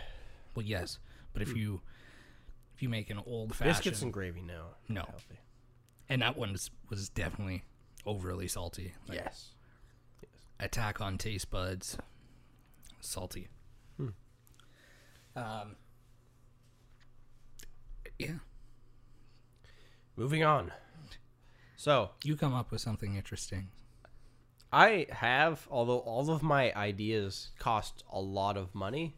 Well, yes, but if you make an old-fashioned biscuits and gravy, no, healthy. And that one was definitely overly salty. Like, yes, attack on taste buds. Salty. Yeah. Moving on. So you come up with something interesting. I have, although all of my ideas cost a lot of money.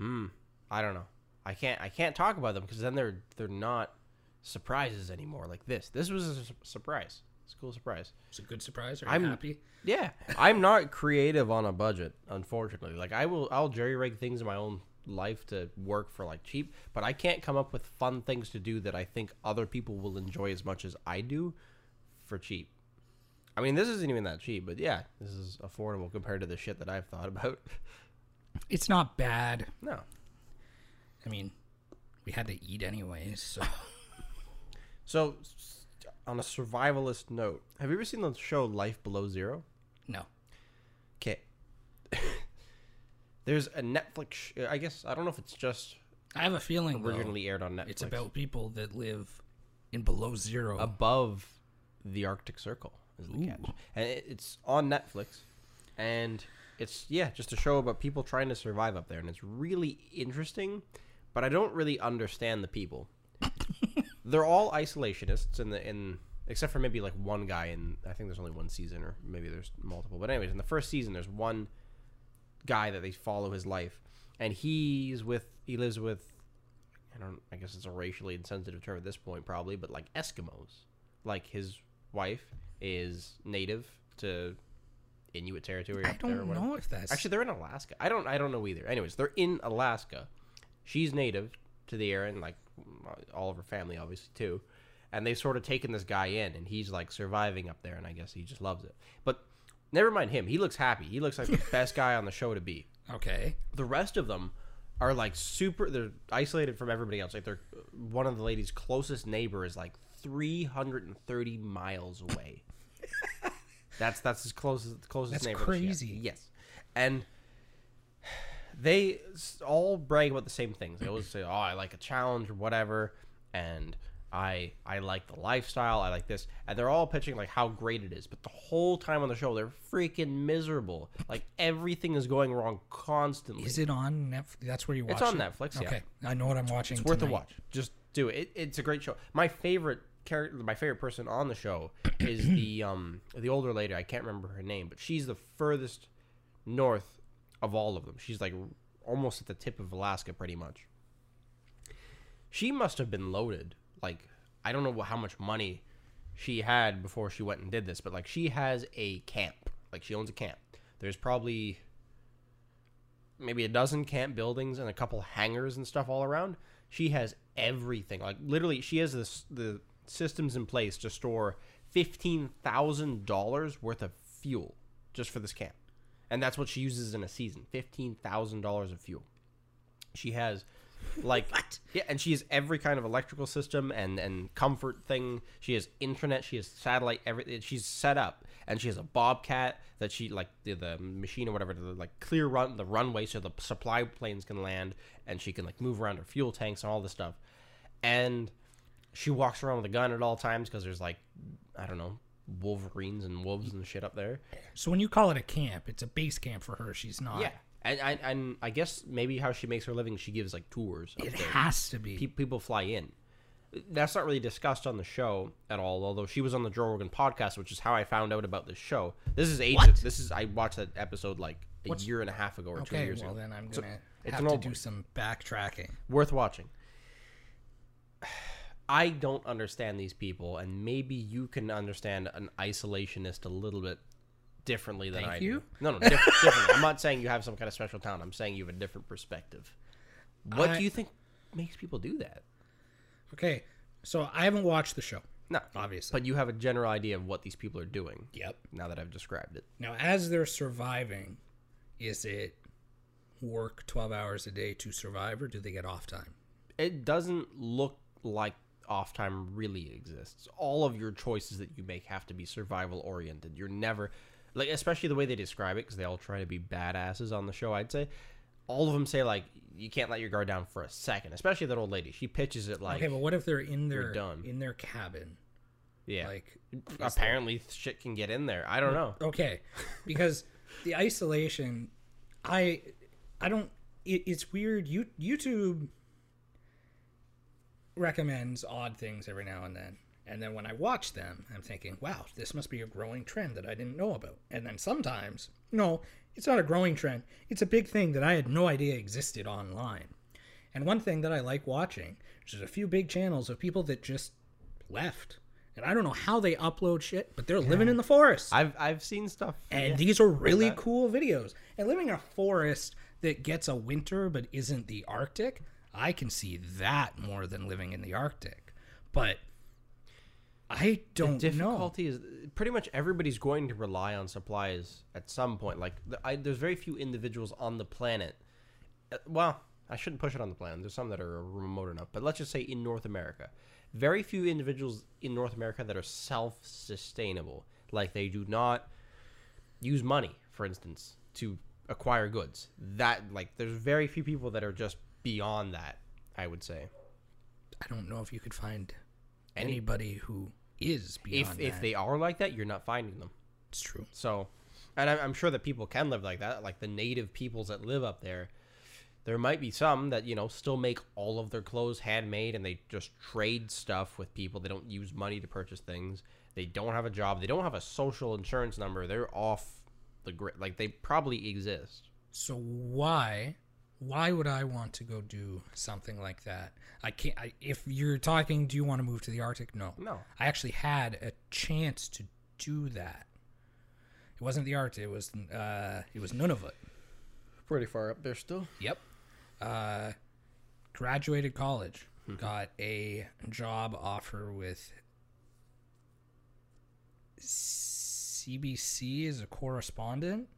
I don't know. I can't talk about them because then they're not surprises anymore. Like this. This was a surprise. It's a cool surprise. It's a good surprise. I'm happy. Yeah, I'm not creative on a budget, unfortunately. Like I'll jerry-rig things in my own life to work for like cheap, but I can't come up with fun things to do that I think other people will enjoy as much as I do for cheap. I mean, this isn't even that cheap, but yeah, this is affordable compared to the shit that I've thought about. It's not bad. No. I mean, we had to eat anyways, so. So, on a survivalist note, have you ever seen the show Life Below Zero? No. Okay. There's a Netflix, I guess, I don't know if it's just... I have a feeling, originally aired on Netflix. It's about people that live in below zero. Above the Arctic Circle. Catch. And it's on Netflix, and it's just a show about people trying to survive up there, and it's really interesting, but I don't really understand the people. They're all isolationists, except for maybe like one guy, and I think there's only one season, or maybe there's multiple. But anyways, in the first season, there's one guy that they follow his life, and he lives with I guess it's a racially insensitive term at this point probably, but like Eskimos, like his wife is native to Inuit territory. I don't know if that's... Actually, they're in Alaska. I don't know either. Anyways, they're in Alaska. She's native to the area, and like all of her family, obviously, too. And they've sort of taken this guy in, and he's like surviving up there, and I guess he just loves it. But never mind him. He looks happy. He looks like the best guy on the show to be. Okay. The rest of them are like super... They're isolated from everybody else. Like, they're... One of the lady's closest neighbor is like 330 miles away. That's his closest neighbor. That's crazy. Yes. And they all brag about the same things. They always say, oh, I like a challenge or whatever, and I like the lifestyle, I like this. And they're all pitching like how great it is. But the whole time on the show, they're freaking miserable. Like everything is going wrong constantly. Is it on Netflix? That's where you watch it? It's on Netflix, yeah. Okay. I know what I'm watching. It's worth a watch. Just do it. It's a great show. My favorite person on the show is the older lady. I can't remember her name, but she's the furthest north of all of them. She's like almost at the tip of Alaska, pretty much. She must have been loaded. Like, I don't know how much money she had before she went and did this, but like she has a camp. Like, she owns a camp. There's probably maybe a dozen camp buildings and a couple hangars and stuff all around. She has everything. Like, literally, she has this, the systems in place to store $15,000 worth of fuel just for this camp. And that's what she uses in a season, $15,000 of fuel. She has, like... What? Yeah, and she has every kind of electrical system and comfort thing. She has internet. She has satellite. Everything. She's set up. And she has a Bobcat that she, like, the machine or whatever, to, like, clear run the runway so the supply planes can land. And she can, like, move around her fuel tanks and all this stuff. And she walks around with a gun at all times because there's, like, I don't know, wolverines and wolves and shit up there. So when you call it a camp, it's a base camp for her. She's not... Yeah. And I guess maybe how she makes her living, she gives, like, tours. It has to be. People fly in. That's not really discussed on the show at all, although she was on the Joe Rogan podcast, which is how I found out about this show. This is ages. What? This is, I watched that episode, like, a year and a half ago or 2 years ago. Well, then I'm going to have to do some backtracking. Worth watching. I don't understand these people, and maybe you can understand an isolationist a little bit differently than I do. No, differently. I'm not saying you have some kind of special talent. I'm saying you have a different perspective. What do you think makes people do that? Okay, so I haven't watched the show. No, obviously. But you have a general idea of what these people are doing. Yep. Now that I've described it. Now, as they're surviving, is it work 12 hours a day to survive, or do they get off time? It doesn't look like off time really exists. All of your choices that you make have to be survival-oriented. You're never... Like, especially the way they describe it, because they all try to be badasses on the show, I'd say. All of them say, like, you can't let your guard down for a second. Especially that old lady. She pitches it like... Okay, but what if they're in their cabin? Yeah. Like, apparently shit can get in there. I don't know. Okay. Because the isolation, I don't... It's weird. YouTube recommends odd things every now and then. And then when I watch them, I'm thinking, wow, this must be a growing trend that I didn't know about. And then sometimes, no, it's not a growing trend. It's a big thing that I had no idea existed online. And one thing that I like watching, which is a few big channels of people that just left. And I don't know how they upload shit, but they're living in the forest. I've seen stuff. And these are really cool videos. And living in a forest that gets a winter but isn't the Arctic, I can see that more than living in the Arctic. But... I don't know. The difficulty is pretty much everybody's going to rely on supplies at some point. Like, there's very few individuals on the planet. Well, I shouldn't push it on the planet. There's some that are remote enough. But let's just say in North America. Very few individuals in North America that are self-sustainable. Like, they do not use money, for instance, to acquire goods. That, like, there's very few people that are just beyond that, I would say. I don't know if you could find... Anybody who is beyond that. If they are like that, you're not finding them. It's true. So, and I'm sure that people can live like that, like the native peoples that live up there. There might be some that, you know, still make all of their clothes handmade and they just trade stuff with people. They don't use money to purchase things. They don't have a job. They don't have a social insurance number. They're off the grid. Like, they probably exist. So why would I want to go do something like that? I can't. If you're talking, do you want to move to the Arctic? No. No. I actually had a chance to do that. It wasn't the Arctic. It was Nunavut. Pretty far up there still. Yep. Graduated college. Mm-hmm. Got a job offer with CBC as a correspondent.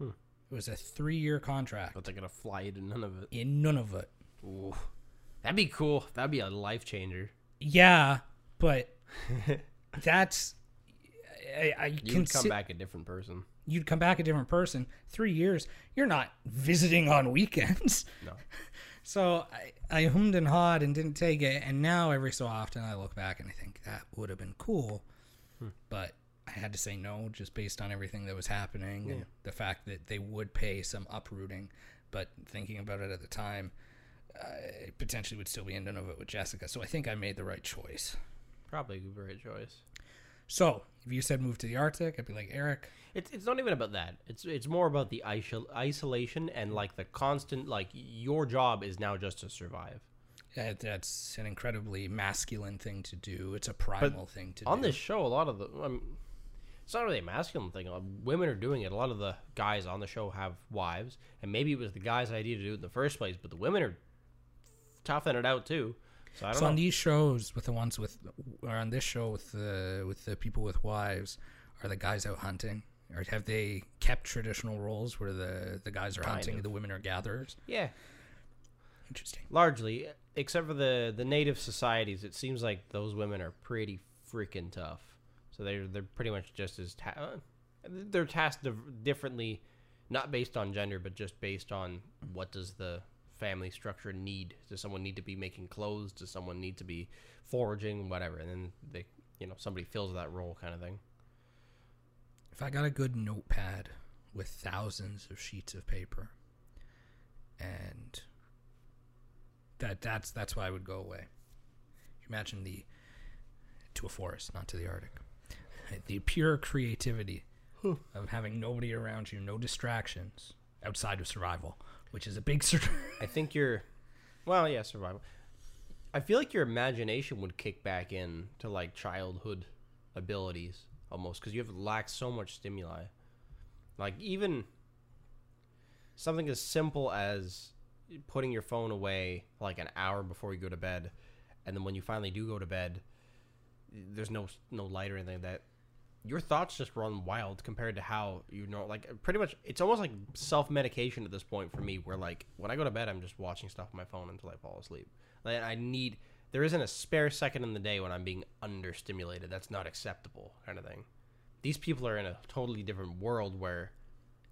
It was a 3-year contract. But they're going to fly you to Nunavut. In Nunavut. Ooh. That'd be cool. That'd be a life changer. Yeah, but that's... You'd come back a different person. 3 years. You're not visiting on weekends. No. So I hummed and hawed and didn't take it. And now every so often I look back and I think that would have been cool. But... I had to say no just based on everything that was happening and the fact that they would pay some uprooting. But thinking about it at the time, I potentially would still be in Nunavut with Jessica. So I think I made the right choice. Probably the right choice. So if you said move to the Arctic, I'd be like, Eric. It's not even about that. It's more about the isolation and, like, the constant, like, your job is now just to survive. That's an incredibly masculine thing to do. It's a primal thing to do. On this show, a lot of the... it's not really a masculine thing. Women are doing it. A lot of the guys on the show have wives, and maybe it was the guy's idea to do it in the first place, but the women are toughing it out too. So I don't know. On these shows with the ones with, or on this show with the people with wives, are the guys out hunting? Or have they kept traditional roles where the guys are hunting and the women are gatherers? Yeah. Interesting. Largely, except for the native societies, it seems like those women are pretty freaking tough. So they're pretty much just as... they're tasked differently, not based on gender, but just based on what does the family structure need. Does someone need to be making clothes? Does someone need to be foraging? Whatever. And then they, you know, somebody fills that role kind of thing. If I got a good notepad with thousands of sheets of paper, and that's why I would go away. Imagine to a forest, not to the Arctic. The pure creativity of having nobody around you, no distractions outside of survival, which is a big. I think you're, well, yeah, survival. I feel like your imagination would kick back in to like childhood abilities. Almost, because you have lacked so much stimuli. Like, even something as simple as putting your phone away like an hour before you go to bed, and then when you finally do go to bed, there's no light or anything like that. Your thoughts just run wild compared to how, you know, like, pretty much, it's almost like self-medication at this point for me, where, like, when I go to bed, I'm just watching stuff on my phone until I fall asleep. Like, there isn't a spare second in the day when I'm being understimulated. That's not acceptable, kind of thing. These people are in a totally different world where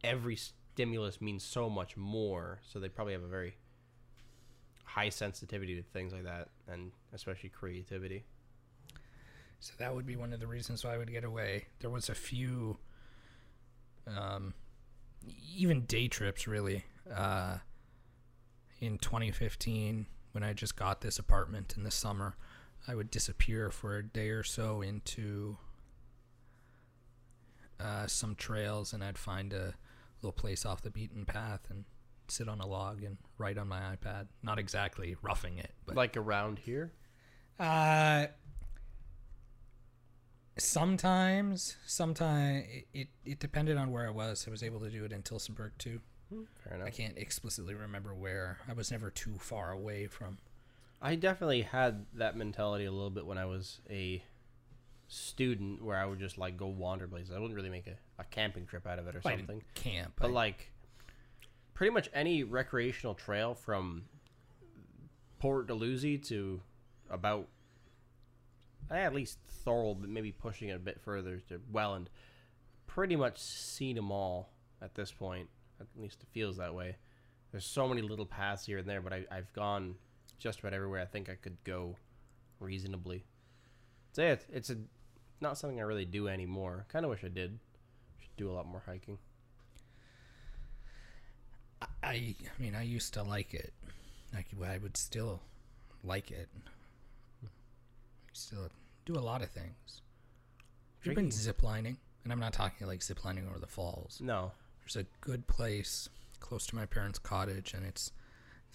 every stimulus means so much more, so they probably have a very high sensitivity to things like that, and especially creativity. So that would be one of the reasons why I would get away. There was a few, even day trips, really, in 2015... when I just got this apartment in the summer, I would disappear for a day or so into some trails, and I'd find a little place off the beaten path and sit on a log and write on my iPad. Not exactly roughing it, but like around here? Sometimes it depended on where I was. I was able to do it in Tilsonburg too. Fair enough. I can't explicitly remember where. I was never too far away from. I definitely had that mentality a little bit when I was a student, where I would just like go wander places. I wouldn't really make a camping trip out of it or something. I didn't camp. But like pretty much any recreational trail from Port Dalhousie to about at least Thorold, but maybe pushing it a bit further to Welland, pretty much seen them all at this point. At least it feels that way. There's so many little paths here and there, but I've gone just about everywhere I think I could go reasonably. So yeah, it's not something I really do anymore. Kind of wish I did. Should do a lot more hiking. I mean, I used to like it. Like, I would still like it. I still do a lot of things. You've been ziplining, and I'm not talking like ziplining over the falls. No. There's a good place close to my parents' cottage, and I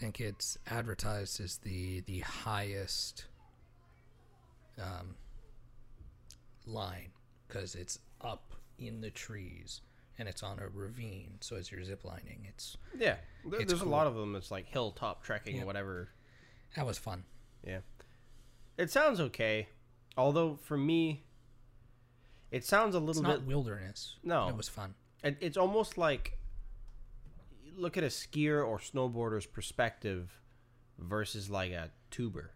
think it's advertised as the highest line, because it's up in the trees and it's on a ravine. So as you're ziplining, there's cool. A lot of them. It's like hilltop trekking, yeah. Or whatever. That was fun. Yeah, it sounds okay. Although for me, it sounds a little bit not wilderness. No, it was fun. It's almost like look at a skier or snowboarder's perspective versus like a tuber.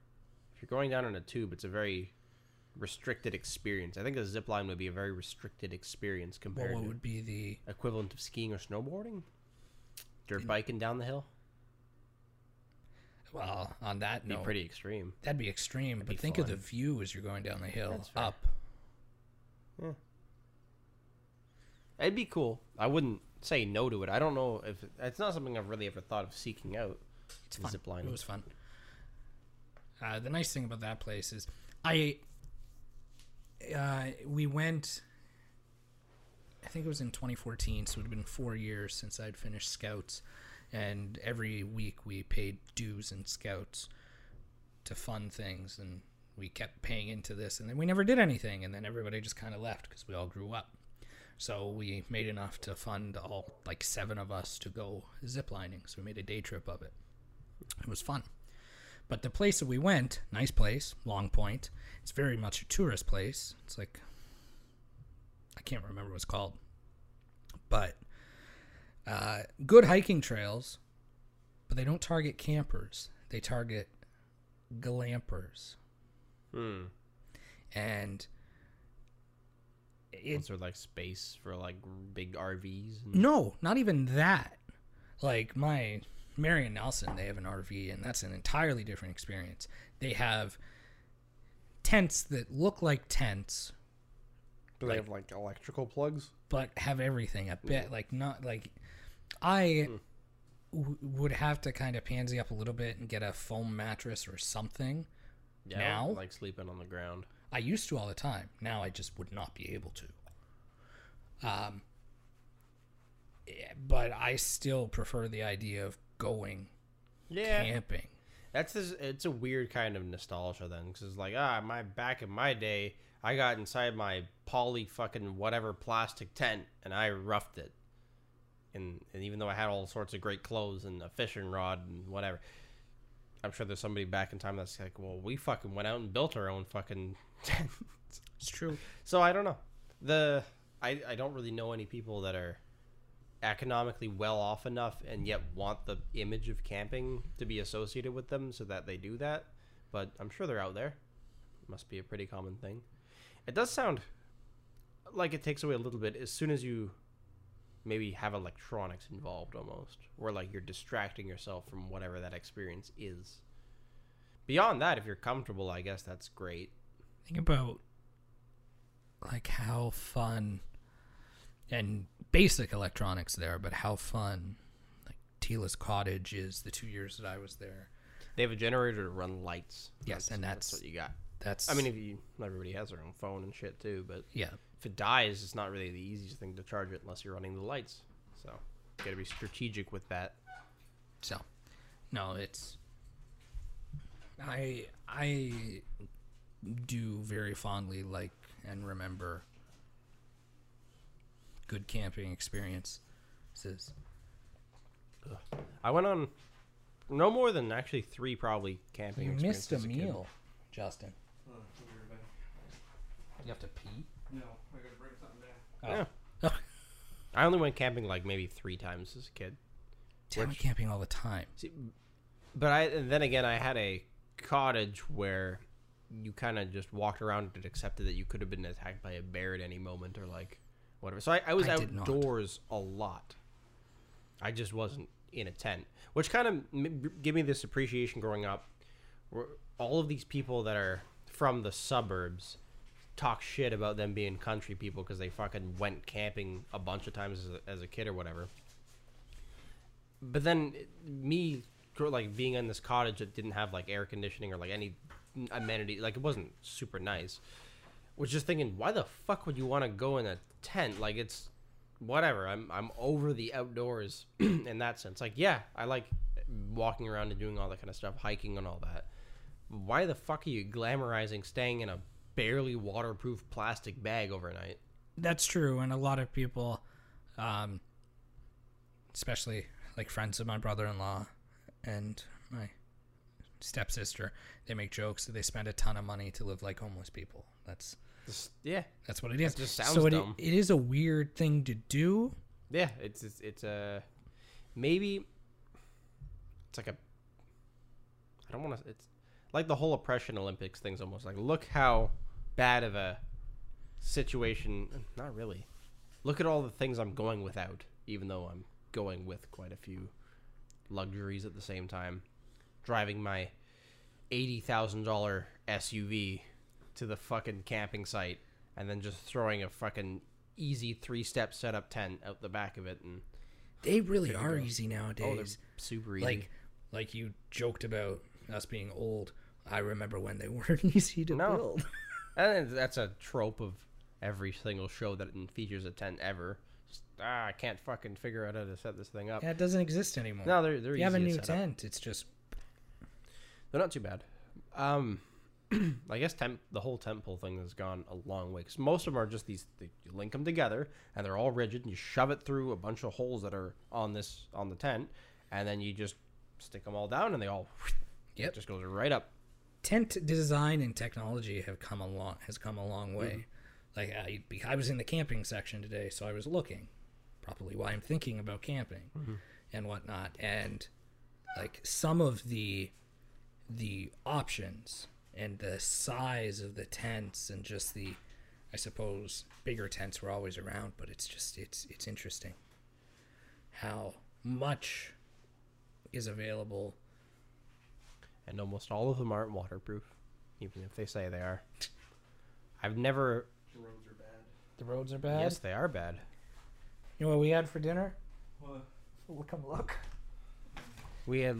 If you're going down on a tube, it's a very restricted experience. I think a zip line would be a very restricted experience compared to what would be the equivalent of skiing or snowboarding? Dirt biking down the hill? Well, on that note, be pretty extreme. That'd be extreme, but think of the view as you're going down the hill up. Yeah. It'd be cool. I wouldn't say no to it. I don't know if it's not something I've really ever thought of seeking out. It's fun. Ziplining. It was fun. The nice thing about that place is we went. I think it was in 2014, so it would have been 4 years since I'd finished Scouts, and every week we paid dues in Scouts to fund things, and we kept paying into this, and then we never did anything, and then everybody just kind of left because we all grew up. So we made enough to fund all, like, 7 of us to go ziplining. So we made a day trip of it. It was fun. But the place that we went, nice place, Long Point. It's very much a tourist place. It's like, I can't remember what it's called. But good hiking trails, but they don't target campers. They target glampers. Hmm. And it's sort of like space for like big RVs. No, not even that. Like my Mary and Nelson, they have an RV, and that's an entirely different experience. They have tents that look like tents. Do they have like electrical plugs? But have everything a bit like not like I would have to kind of pansy up a little bit and get a foam mattress or something. Yeah, now, like sleeping on the ground. I used to all the time. Now I just would not be able to. But I still prefer the idea of going camping. That's this, it's a weird kind of nostalgia then, because it's like my back in my day, I got inside my poly fucking whatever plastic tent and I roughed it, and even though I had all sorts of great clothes and a fishing rod and whatever. I'm sure there's somebody back in time that's like, well, we fucking went out and built our own fucking tent. It's true. So I don't know. I don't really know any people that are economically well off enough and yet want the image of camping to be associated with them so that they do that. But I'm sure they're out there. It must be a pretty common thing. It does sound like it takes away a little bit as soon as you maybe have electronics involved almost, or like you're distracting yourself from whatever that experience is. Beyond that, if you're comfortable, I guess that's great. Think about like how fun and basic electronics there, but how fun like Tila's cottage is the 2 years that I was there. They have a generator to run lights. Yes, and that's what you got. That's, I mean, if you, everybody has their own phone and shit too, but yeah, if it dies, it's not really the easiest thing to charge it unless you're running the lights. So you gotta be strategic with that. So no, it's, I do very fondly like and remember good camping experiences. I went on no more than actually three probably camping experiences. You missed a meal, Justin. You have to pee? No, I gotta bring something down. Oh. Yeah. I only went camping like maybe three times as a kid. I went camping all the time. See, but then again, I had a cottage where you kind of just walked around and accepted that you could have been attacked by a bear at any moment or like whatever. So I was outdoors a lot. I just wasn't in a tent, which kind of gave me this appreciation growing up. All of these people that are from the suburbs talk shit about them being country people because they fucking went camping a bunch of times as a kid or whatever. But then me, like, being in this cottage that didn't have, like, air conditioning or, like, any amenity, like, it wasn't super nice, was just thinking, why the fuck would you want to go in a tent? Like, it's whatever. I'm over the outdoors in that sense. Like, yeah, I like walking around and doing all that kind of stuff, hiking and all that. Why the fuck are you glamorizing staying in a barely waterproof plastic bag overnight? That's true. And a lot of people, especially like friends of my brother-in-law and my stepsister, they make jokes that they spend a ton of money to live like homeless people. That's what it is. That just sounds dumb. It is a weird thing to do. Yeah, it's a maybe. It's like a, I don't want to, it's like the whole oppression Olympics thing's almost like, look how bad of a situation, not really. Look at all the things I'm going without, even though I'm going with quite a few luxuries at the same time. Driving my $80,000 SUV to the fucking camping site and then just throwing a fucking easy 3-step setup tent out the back of it. And they really are easy nowadays. Oh, they're super easy. Like you joked about us being old. I remember when they weren't easy to build. And that's a trope of every single show that features a tent ever. Just, I can't fucking figure out how to set this thing up. Yeah, it doesn't exist anymore. No, they're easy. You have a new tent. It's just, they're not too bad. I guess the whole tent pole thing has gone a long way, because most of them are just these, you link them together and they're all rigid and you shove it through a bunch of holes that are on the tent, and then you just stick them all down and they all Yep. It just goes right up. Tent design and technology have come a long, has come a long way. Mm-hmm. Like I was in the camping section today, so I was looking, probably why I'm thinking about camping mm-hmm. and whatnot. And like some of the options and the size of the tents and just the, I suppose bigger tents were always around, but it's just, it's interesting how much is available. And almost all of them aren't waterproof, even if they say they are. I've never... The roads are bad. The roads are bad? Yes, they are bad. You know what we had for dinner? What? We'll come look. We had...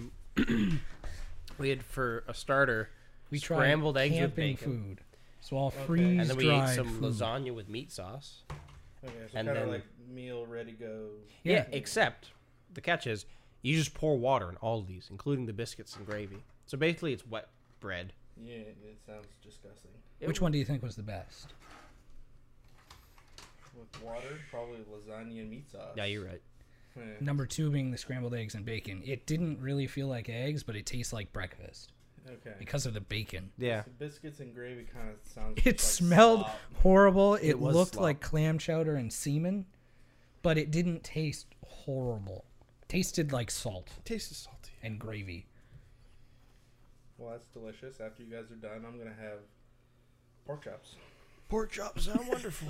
we had, for a starter, we scrambled eggs with bacon. Food. So all freeze-dried. And then we ate some lasagna with meat sauce. Okay, so kind of like meal ready go. Yeah, except the catch is you just pour water in all of these, including the biscuits and gravy. So basically, it's wet bread. Yeah, it sounds disgusting. Which one do you think was the best? With water, probably lasagna and meat sauce. Yeah, you're right. Yeah. Number two being the scrambled eggs and bacon. It didn't really feel like eggs, but it tastes like breakfast. Okay. Because of the bacon. Yeah. So biscuits and gravy kind of sounds. It like smelled slop. Horrible. It looked slop. Like clam chowder and semen, but it didn't taste horrible. It tasted like salt. It tasted salty. And gravy. Well, that's delicious. After you guys are done, I'm going to have pork chops. Pork chops sound wonderful.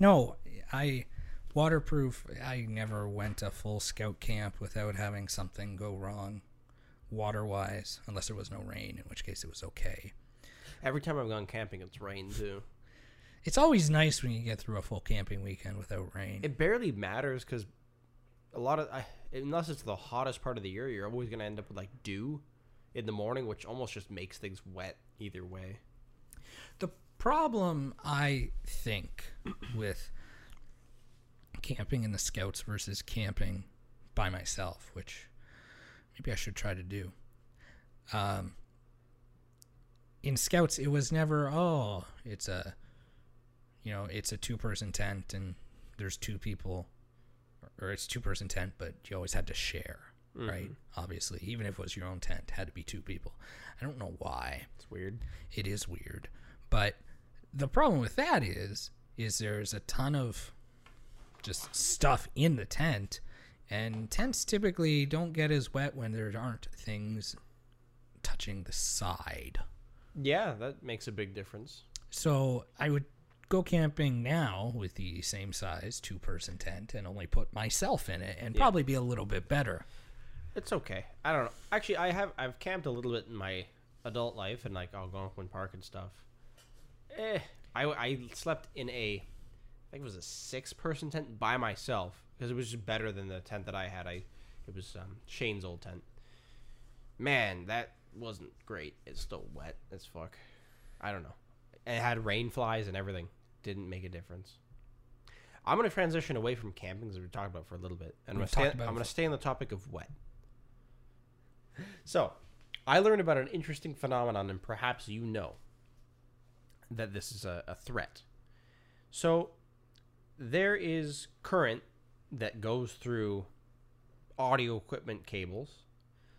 No, waterproof, I never went a full scout camp without having something go wrong water-wise, unless there was no rain, in which case it was okay. Every time I've gone camping, it's rained, too. It's always nice when you get through a full camping weekend without rain. It barely matters because a lot of... unless it's the hottest part of the year, you're always going to end up with, like, dew in the morning, which almost just makes things wet either way. The problem, I think, with camping in the Scouts versus camping by myself, which maybe I should try to do. In Scouts, it was never, oh, it's a, you know, it's a two-person tent and there's two people. Or it's two-person tent, but you always had to share, right? Mm-hmm. Obviously, even if it was your own tent, it had to be two people. I don't know why. It's weird. It is weird. But the problem with that is there's a ton of just stuff in the tent, and tents typically don't get as wet when there aren't things touching the side. Yeah, that makes a big difference. So I would... go camping now with the same size two-person tent and only put myself in it and probably be a little bit better. It's okay. I don't know. Actually, I've camped a little bit in my adult life and like Algonquin Park and stuff. I slept in a, I think it was a six-person tent by myself because it was just better than the tent that I had. It was Shane's old tent. Man, that wasn't great. It's still wet as fuck. I don't know. It had rain flies and everything. Didn't make a difference. I'm going to transition away from camping, as we talked about for a little bit. And I'm going to stay on the topic of wet. So, I learned about an interesting phenomenon, and perhaps you know that this is a threat. So, there is current that goes through audio equipment cables.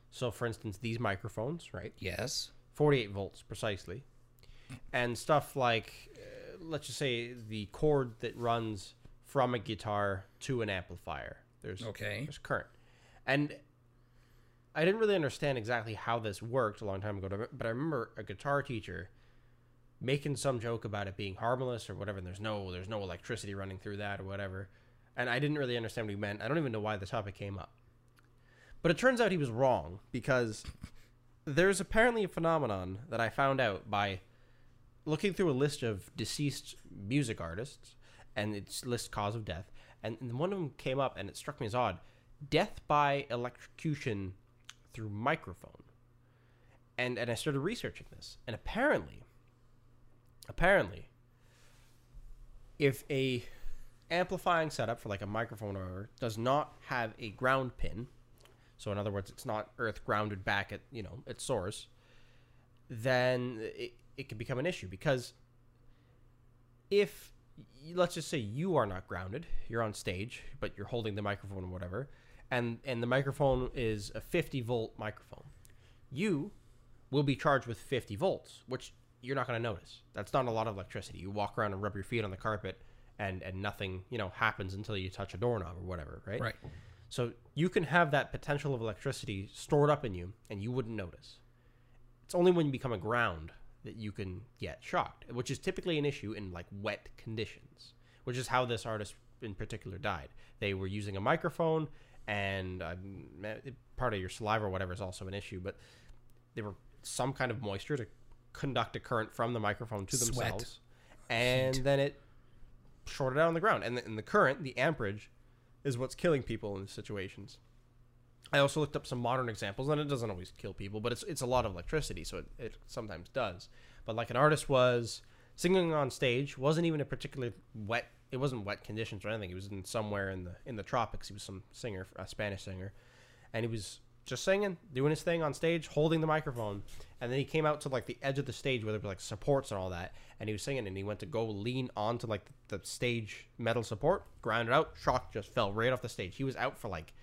So, for instance, these microphones, right? Yes. 48 volts, precisely. And stuff like... let's just say the cord that runs from a guitar to an amplifier. There's current. And I didn't really understand exactly how this worked a long time ago, but I remember a guitar teacher making some joke about it being harmless or whatever, and there's no electricity running through that or whatever. And I didn't really understand what he meant. I don't even know why the topic came up. But it turns out he was wrong, because there's apparently a phenomenon that I found out by looking through a list of deceased music artists, and it lists cause of death, and one of them came up, and it struck me as odd. Death by electrocution through microphone. And I started researching this, and apparently, if a amplifying setup for like a microphone or does not have a ground pin, so in other words, it's not earth grounded back at, you know, its source, then it could become an issue, because if, let's just say you are not grounded, you're on stage, but you're holding the microphone or whatever, and the microphone is a 50-volt microphone. You will be charged with 50 volts, which you're not going to notice. That's not a lot of electricity. You walk around and rub your feet on the carpet, and nothing, you know, happens until you touch a doorknob or whatever, right? Right. So you can have that potential of electricity stored up in you, and you wouldn't notice. It's only when you become a ground that you can get shocked, which is typically an issue in, like, wet conditions, which is how this artist in particular died. They were using a microphone, and part of your saliva or whatever is also an issue, but they were some kind of moisture to conduct a current from the microphone to themselves. And then it shorted out on the ground. And the current, the amperage, is what's killing people in these situations. I also looked up some modern examples, and it doesn't always kill people, but it's a lot of electricity, so it sometimes does. But like an artist was singing on stage, wasn't even a particularly wet, it wasn't wet conditions or anything. He was in somewhere in the tropics. He was some singer, a Spanish singer, and he was just singing, doing his thing on stage, holding the microphone, and then he came out to like the edge of the stage where there were like supports and all that, and he was singing, and he went to go lean onto like the stage metal support, grounded out, shock, just fell right off the stage. He was out for like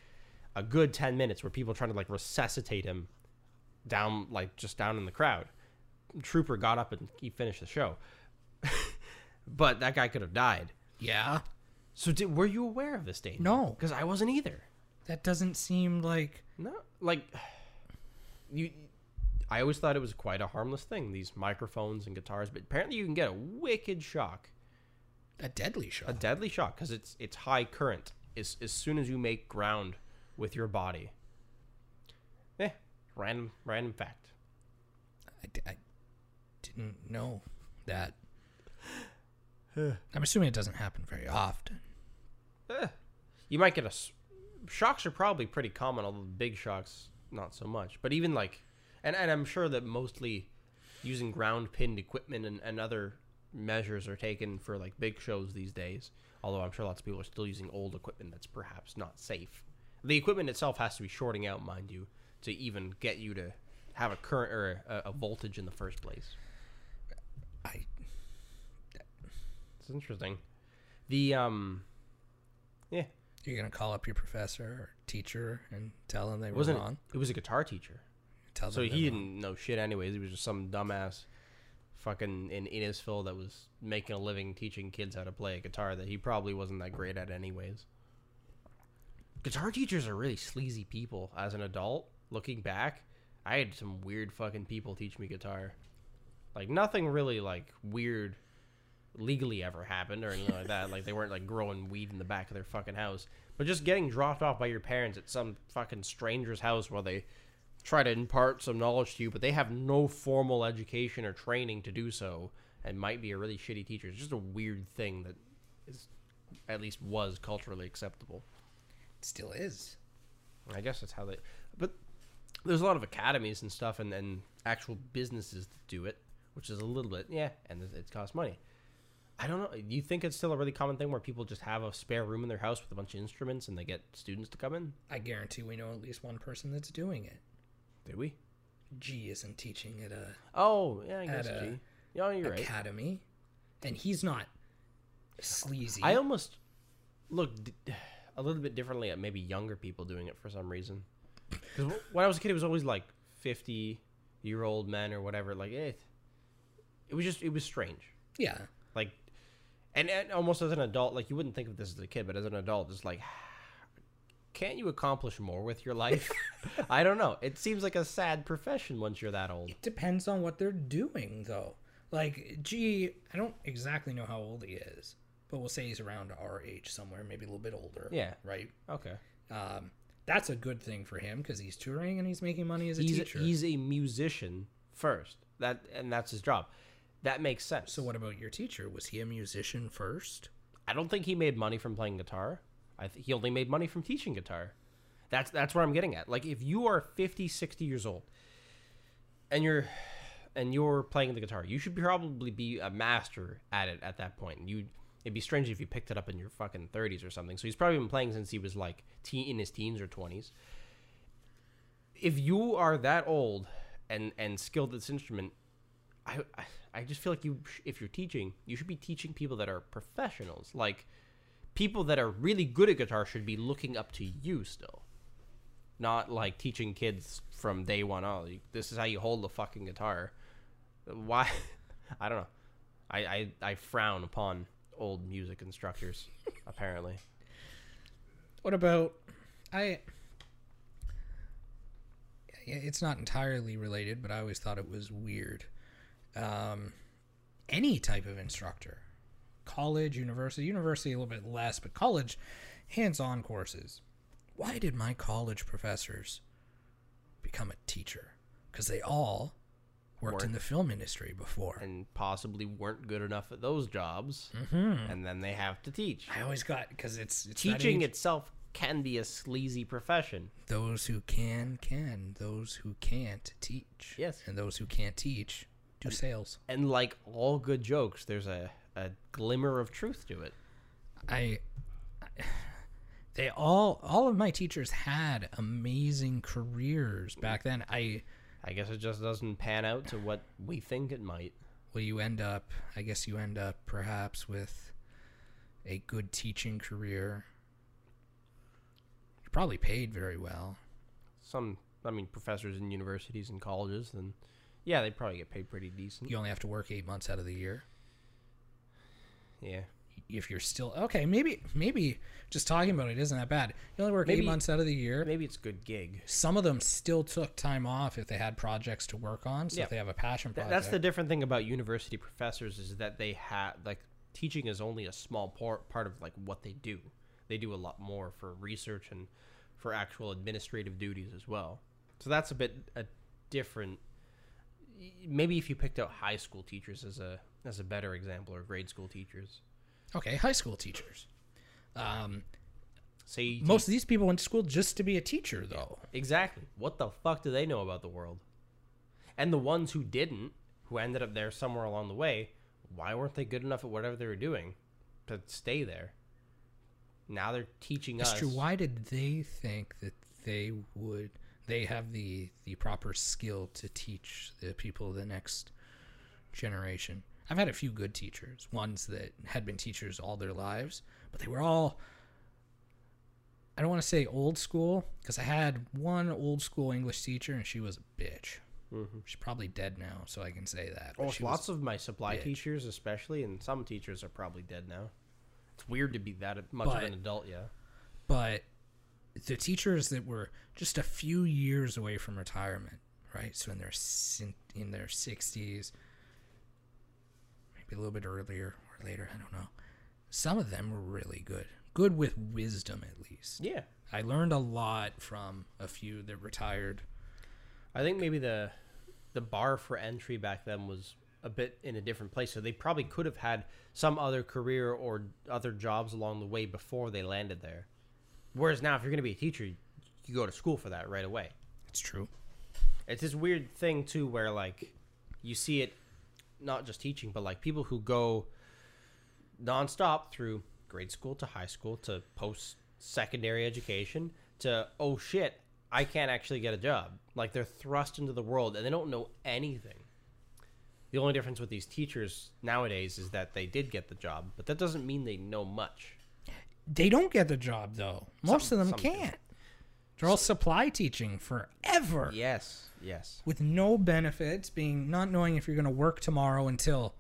a good 10 minutes where people trying to like resuscitate him down, like just down in the crowd. Trooper got up and he finished the show. But that guy could have died. Yeah. So were you aware of this danger? No. Because I wasn't either. That doesn't seem like... No. Like, I always thought it was quite a harmless thing, these microphones and guitars, but apparently you can get a wicked shock. A deadly shock. A deadly shock, because it's high current. As soon as you make ground with your body. Yeah, random fact. I didn't know that. I'm assuming it doesn't happen very often. You might get shocks are probably pretty common, although big shocks, not so much. But even like, and I'm sure that mostly using ground pinned equipment and other measures are taken for like big shows these days. Although I'm sure lots of people are still using old equipment that's perhaps not safe. The equipment itself has to be shorting out, mind you, to even get you to have a current or a voltage in the first place. It's interesting. Yeah. You're going to call up your professor or teacher and tell them they were wrong? It was a guitar teacher. Tell them so he didn't know shit anyways. He was just some dumbass fucking in Innisfil that was making a living teaching kids how to play a guitar that he probably wasn't that great at anyways. Guitar teachers are really sleazy people. As an adult, looking back, I had some weird fucking people teach me guitar. Like, nothing really, like, weird legally ever happened or anything like that. Like, they weren't, like, growing weed in the back of their fucking house. But just getting dropped off by your parents at some fucking stranger's house while they try to impart some knowledge to you, but they have no formal education or training to do so and might be a really shitty teacher. It's just a weird thing that is, at least was, culturally acceptable. Still is. I guess that's how they... But there's a lot of academies and stuff and actual businesses that do it, which is a little bit... Yeah, and it costs money. I don't know. Do you think it's still a really common thing where people just have a spare room in their house with a bunch of instruments and they get students to come in? I guarantee we know at least one person that's doing it. Did we? G isn't teaching at a... Oh, yeah, I guess at G. Yeah, you're right. Academy. And he's not sleazy. I almost... Look... a little bit differently at maybe younger people doing it for some reason. Because when I was a kid, it was always like 50-year-old men or whatever. Like, it was strange. Yeah. Like, and almost as an adult, like you wouldn't think of this as a kid, but as an adult, it's like, can't you accomplish more with your life? I don't know. It seems like a sad profession once you're that old. It depends on what they're doing, though. Like, gee, I don't exactly know how old he is. But we'll say he's around our age somewhere, maybe a little bit older. Yeah. Right? Okay. That's a good thing for him because he's touring and he's making money as a teacher. He's a musician first, and that's his job. That makes sense. So what about your teacher? Was he a musician first? I don't think he made money from playing guitar. He only made money from teaching guitar. That's what I'm getting at. Like, if you are 50, 60 years old and you're playing the guitar, you should probably be a master at it at that point. It'd be strange if you picked it up in your fucking 30s or something. So he's probably been playing since he was like in his teens or 20s. If you are that old and skilled at this instrument, I just feel like if you're teaching, you should be teaching people that are professionals. Like, people that are really good at guitar should be looking up to you still. Not like teaching kids from day one, oh, this is how you hold the fucking guitar. Why? I don't know. I frown upon old music instructors, apparently. What about... It's not entirely related, but I always thought it was weird. Any type of instructor. College, university a little bit less, but college, hands-on courses. Why did my college professors become a teacher? Because they all worked in the film industry before. And possibly weren't good enough at those jobs. Mm-hmm. And then they have to teach. I always got, because it's teaching itself can be a sleazy profession. Those who can. Those who can't, teach. Yes. And those who can't teach, do sales. And like all good jokes, there's a glimmer of truth to it. They all of my teachers had amazing careers back then. I guess it just doesn't pan out to what we think it might. Well, you end up perhaps with a good teaching career. You're probably paid very well. Professors in universities and colleges, then yeah, they probably get paid pretty decent. You only have to work 8 months out of the year. Yeah. If you're still okay, maybe just talking about it isn't that bad. You only work 8 months out of the year. Maybe it's a good gig. Some of them still took time off if they had projects to work on. So yeah. If they have a passion project, that's the different thing about university professors is that they have like teaching is only a small part of like what they do. They do a lot more for research and for actual administrative duties as well. So that's a bit different. Maybe if you picked out high school teachers as a better example or grade school teachers. Okay, high school teachers. Most of these people went to school just to be a teacher, though. Exactly. What the fuck do they know about the world? And the ones who didn't, who ended up there somewhere along the way, why weren't they good enough at whatever they were doing to stay there? Now they're teaching us. That's true. Why did they think that they have the proper skill to teach the people of the next generation? I've had a few good teachers, ones that had been teachers all their lives, but they were all, I don't want to say old school, because I had one old school English teacher, and she was a bitch. Mm-hmm. She's probably dead now, so I can say that. Oh, lots of my supply teachers especially, and some teachers are probably dead now. It's weird to be that much of an adult, yeah. But the teachers that were just a few years away from retirement, right? So in their 60s, a little bit earlier or later, I don't know. Some of them were really good with wisdom, at least. Yeah, I learned a lot from a few that retired. I think maybe the bar for entry back then was a bit in a different place, so they probably could have had some other career or other jobs along the way before they landed there. Whereas now, if you're going to be a teacher, you go to school for that right away. It's true. It's this weird thing too, where like you see it. Not just teaching, but like people who go nonstop through grade school to high school to post-secondary education to, oh shit, I can't actually get a job. Like they're thrust into the world and they don't know anything. The only difference with these teachers nowadays is that they did get the job, but that doesn't mean they know much. They don't get the job though. Most of them can't. They're all supply teaching forever. Yes. With no benefits, not knowing if you're going to work tomorrow until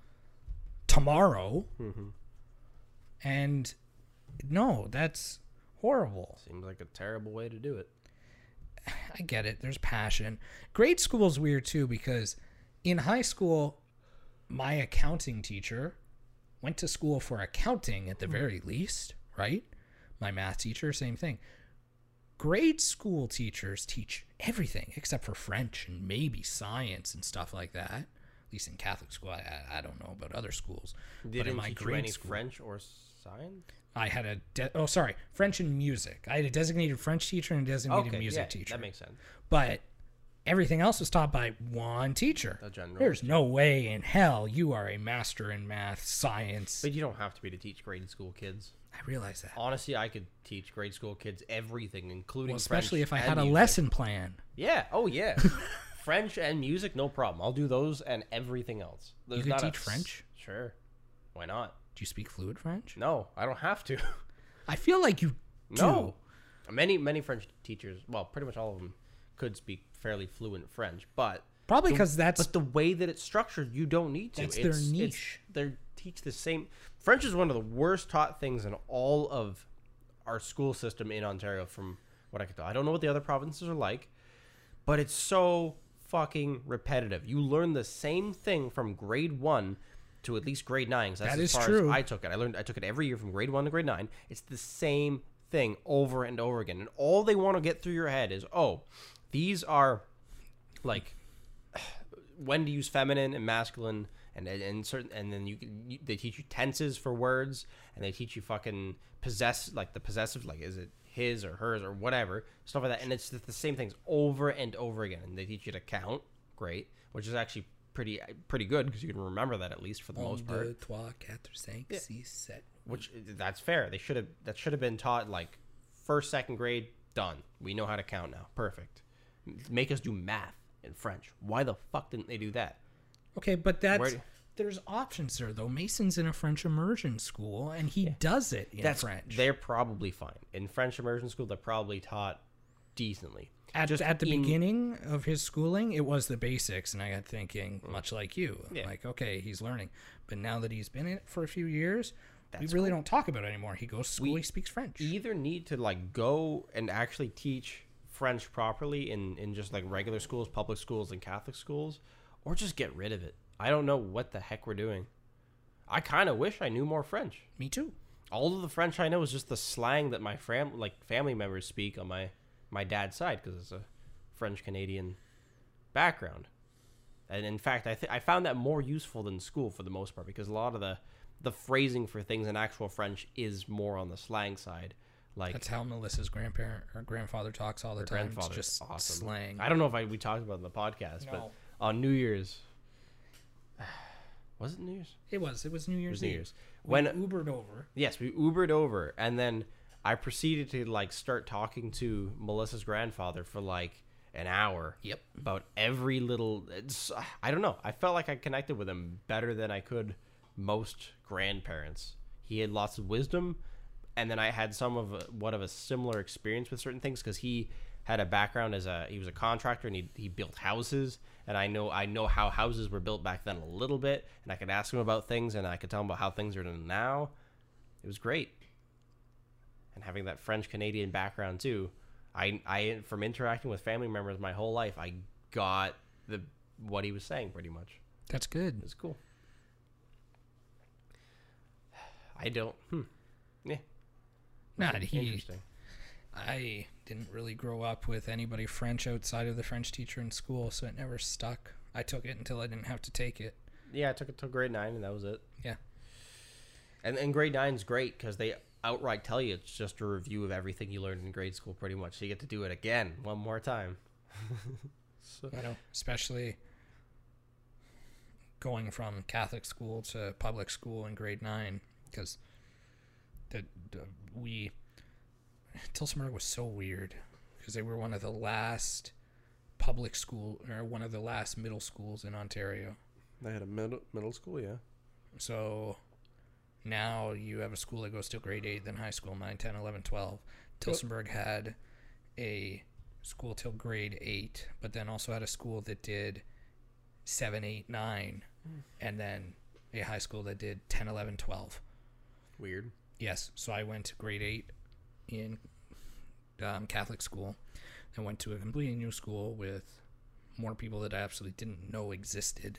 tomorrow. Mm-hmm. And no, that's horrible. Seems like a terrible way to do it. I get it. There's passion. Grade school's weird too, because in high school, my accounting teacher went to school for accounting at the very least, right? My math teacher, same thing. Grade school teachers teach everything except for French and maybe science and stuff like that. At least in Catholic school, I don't know about other schools. Did you teach any French or science? I had French and music. I had a designated French teacher and a designated music teacher. That makes sense. But everything else was taught by one teacher. There's no way in hell you are a master in math, science. But you don't have to be to teach grade school kids. I realize that. Honestly, I could teach grade school kids everything, including especially French if I had a lesson plan. Yeah. Oh, yeah. French and music, no problem. I'll do those and everything else. There's you could teach French? Sure. Why not? Do you speak fluent French? No, I don't have to. I feel like you do. No. Many French teachers, well, pretty much all of them could speak fairly fluent French, but probably because that's but the way that it's structured, you don't need to. It's their niche. They teach the same. French is one of the worst taught things in all of our school system in Ontario, from what I could tell. I don't know what the other provinces are like, but it's so fucking repetitive. You learn the same thing from grade 1 to at least grade 9. That's that is as far true. As I took it. I took it every year from grade 1 to grade 9. It's the same thing over and over again. And all they want to get through your head is, oh, these are like when to use feminine and masculine and certain, and then they teach you tenses for words, and they teach you fucking possess, like the possessive, like is it his or hers or whatever, stuff like that. And it's the same things over and over again. And they teach you to count, great, which is actually pretty good because you can remember that at least for the most part. 1, 2, 3, 4, 5, 6, yeah. 7. Which that's fair. That should have been taught like first, second grade. Done. We know how to count now. Perfect. Make us do math in French. Why the fuck didn't they do that? Okay, but there's options there though. Mason's in a French immersion school, and he does it in French. They're probably fine in French immersion school. They're probably taught decently. At the beginning of his schooling, it was the basics, and I got thinking, much like you, like, okay, he's learning. But now that he's been in it for a few years, we really don't talk about it anymore. He goes to school, he speaks French. You either need to, like, go and actually teach French properly in just, like, regular schools, public schools, and Catholic schools, or just get rid of it. I don't know what the heck we're doing. I kind of wish I knew more French. Me too. All of the French I know is just the slang that my family members speak on my dad's side, because it's a French-Canadian background. And in fact, I found that more useful than school for the most part, because a lot of the phrasing for things in actual French is more on the slang side. Like, that's how Melissa's grandfather talks all the time. It's just awesome slang. I don't know if we talked about it in the podcast, but on New Year's, was it New Year's? It was New Year's. It was New Year's. We Ubered over, and then I proceeded to like start talking to Melissa's grandfather for like an hour. Yep. About every little. I don't know. I felt like I connected with him better than I could most grandparents. He had lots of wisdom, and then I had a similar experience with certain things because he had a background he was a contractor, and he built houses, and I know how houses were built back then a little bit, and I could ask him about things, and I could tell him about how things are done now. It was great. And having that French-Canadian background too, I from interacting with family members my whole life, I got what he was saying pretty much. That's good. It's cool. I don't. Yeah. Interesting. I didn't really grow up with anybody French outside of the French teacher in school, so it never stuck. I took it until I didn't have to take it. Yeah, I took it till grade 9, and that was it. Yeah. And grade 9's great because they outright tell you it's just a review of everything you learned in grade school pretty much, so you get to do it again one more time. I know, especially going from Catholic school to public school in grade 9, because Tilsonburg was so weird because they were one of the last public school, or one of the last middle schools in Ontario. They had a middle school, yeah. So now you have a school that goes till grade 8, then high school, 9, 10, 11, 12. Tilsonburg had a school till grade 8, but then also had a school that did 7, 8, 9, and then a high school that did 10, 11, 12. Weird. Yes. So I went to grade 8 in Catholic school, and went to a completely new school with more people that I absolutely didn't know existed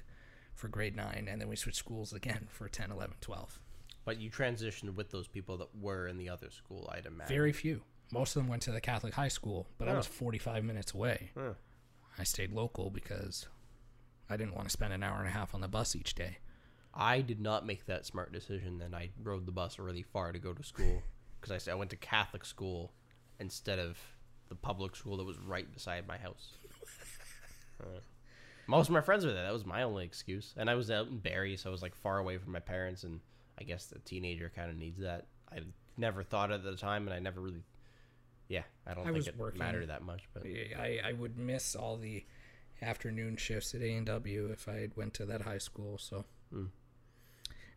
for grade 9, and then we switched schools again for 10, 11, 12. But you transitioned with those people that were in the other school, I'd imagine. Very few. Most of them went to the Catholic high school, but I was 45 minutes away. I stayed local because I didn't want to spend an hour and a half on the bus each day. I did not make that smart decision, and I rode the bus really far to go to school because I went to Catholic school instead of the public school that was right beside my house. Most of my friends were there. That was my only excuse. And I was out in Barrie, so I was like far away from my parents, and I guess a teenager kind of needs that. I never thought of it at the time, and I never really... Yeah, I don't think it mattered that much. But I would miss all the afternoon shifts at A&W if I had went to that high school, so...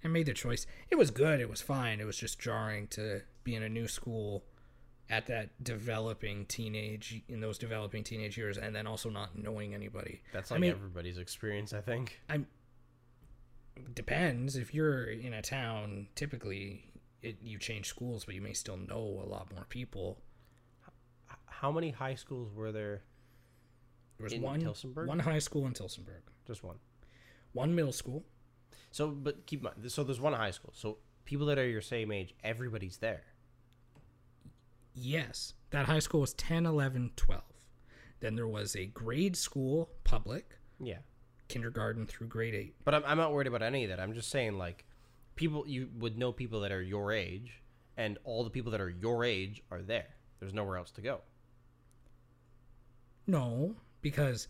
I made the choice. It was good. It was fine. It was just jarring to be in a new school at that developing teenage, in those developing teenage years, and then also not knowing anybody. That's like, I mean, everybody's experience, I think. Depends. If you're in a town, typically you change schools, but you may still know a lot more people. How many high schools were there? There was one in Tilsonburg? One high school in Tilsonburg. Just one. One middle school. So, but keep in mind, so there's one high school. So people that are your same age, everybody's there. Yes. That high school was 10, 11, 12. Then there was a grade school, public. Yeah. Kindergarten through grade 8. But I'm not worried about any of that. I'm just saying, like, people, you would know people that are your age, and all the people that are your age are there. There's nowhere else to go. No, because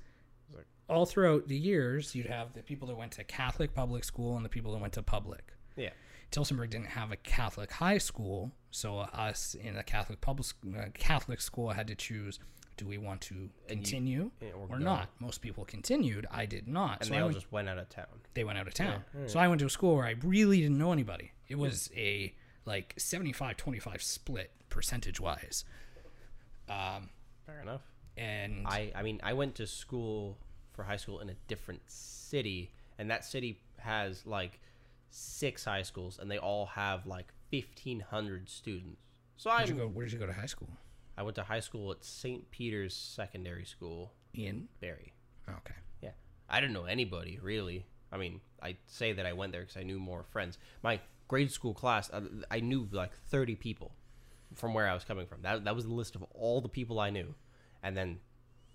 all throughout the years, you'd have the people that went to Catholic public school and the people that went to public. Yeah. Tilsonburg didn't have a Catholic high school, so us in a Catholic public Catholic school had to choose, do we want to continue or not? Most people continued. I did not. And so they all just went out of town. They went out of town. Yeah. So I went to a school where I really didn't know anybody. It was a like 75-25 split percentage-wise. Fair enough. And I mean, I went to school for high school in a different city, and that city has like 6 high schools, and they all have like 1,500 students. So where did you go to high school? I went to high school at St. Peter's Secondary School in Barrie. Okay. Yeah. I didn't know anybody, really. I mean, I say that I went there because I knew more friends. My grade school class, I knew like 30 people from where I was coming from. That was the list of all the people I knew. And then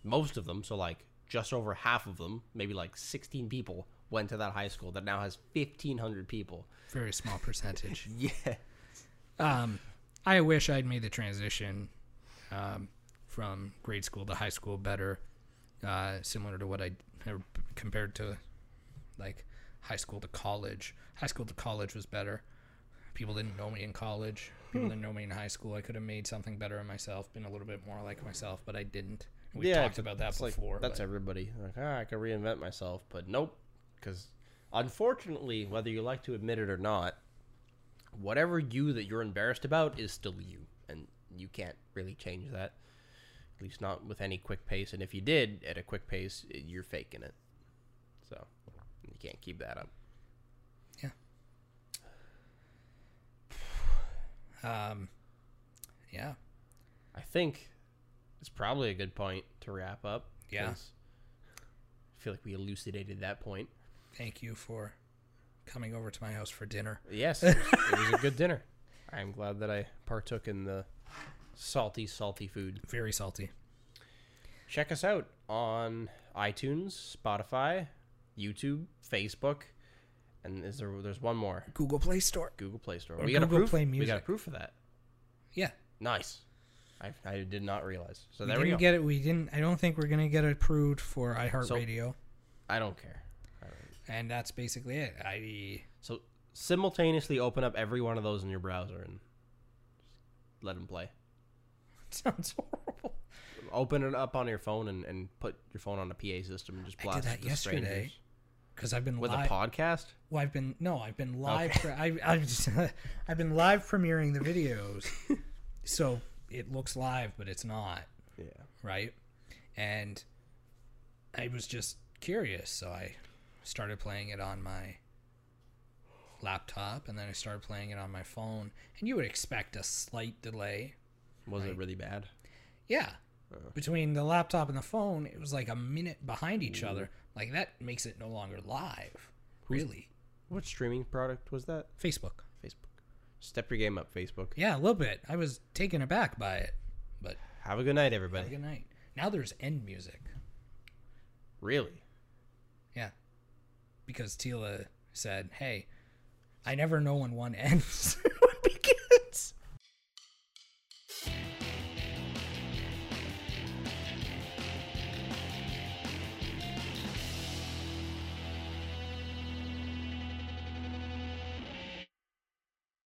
most of them, so like just over half of them, maybe like 16 people, went to that high school that now has 1,500 people. Very small percentage. Yeah. I wish I'd made the transition from grade school to high school better, similar to what I compared to like high school to college. High school to college was better. People didn't know me in college. People didn't know me in high school. I could have made something better of myself, been a little bit more like myself, but I didn't. We talked about that before. Like, that's everybody. Like, I could reinvent myself, but nope. Because unfortunately, whether you like to admit it or not, whatever you that you're embarrassed about is still you. And you can't really change that, at least not with any quick pace. And if you did at a quick pace, you're faking it. So you can't keep that up. Yeah. Yeah. I think it's probably a good point to wrap up. Yeah. I feel like we elucidated that point. Thank you for coming over to my house for dinner. Yes, it was a good dinner. I'm glad that I partook in the salty food. Very salty. Check us out on iTunes, Spotify, YouTube, Facebook, and there's one more. Google Play Store. We got a proof. We got a proof for that. Yeah. Nice. I did not realize. So there we go. Get it. We didn't. I don't think we're gonna get approved for iHeartRadio. So, I don't care. And that's basically it. So simultaneously open up every one of those in your browser and let them play. It sounds horrible. Open it up on your phone and put your phone on a PA system and just blast it to strangers. I did that yesterday because I've been with a podcast. Well, I've been live. Okay. I've been live premiering the videos, so it looks live, but it's not. Yeah. Right. And I was just curious, so I started playing it on my laptop, and then I started playing it on my phone, and you would expect a slight delay. Was it really bad? Yeah. Between the laptop and the phone, it was like a minute behind each other. Like, that makes it no longer live. Really. What streaming product was that? Facebook. Step your game up, Facebook. Yeah, a little bit. I was taken aback by it, but have a good night, everybody. Have a good night. Now there's end music. Really? Yeah. Because Tila said, hey, I never know when one ends.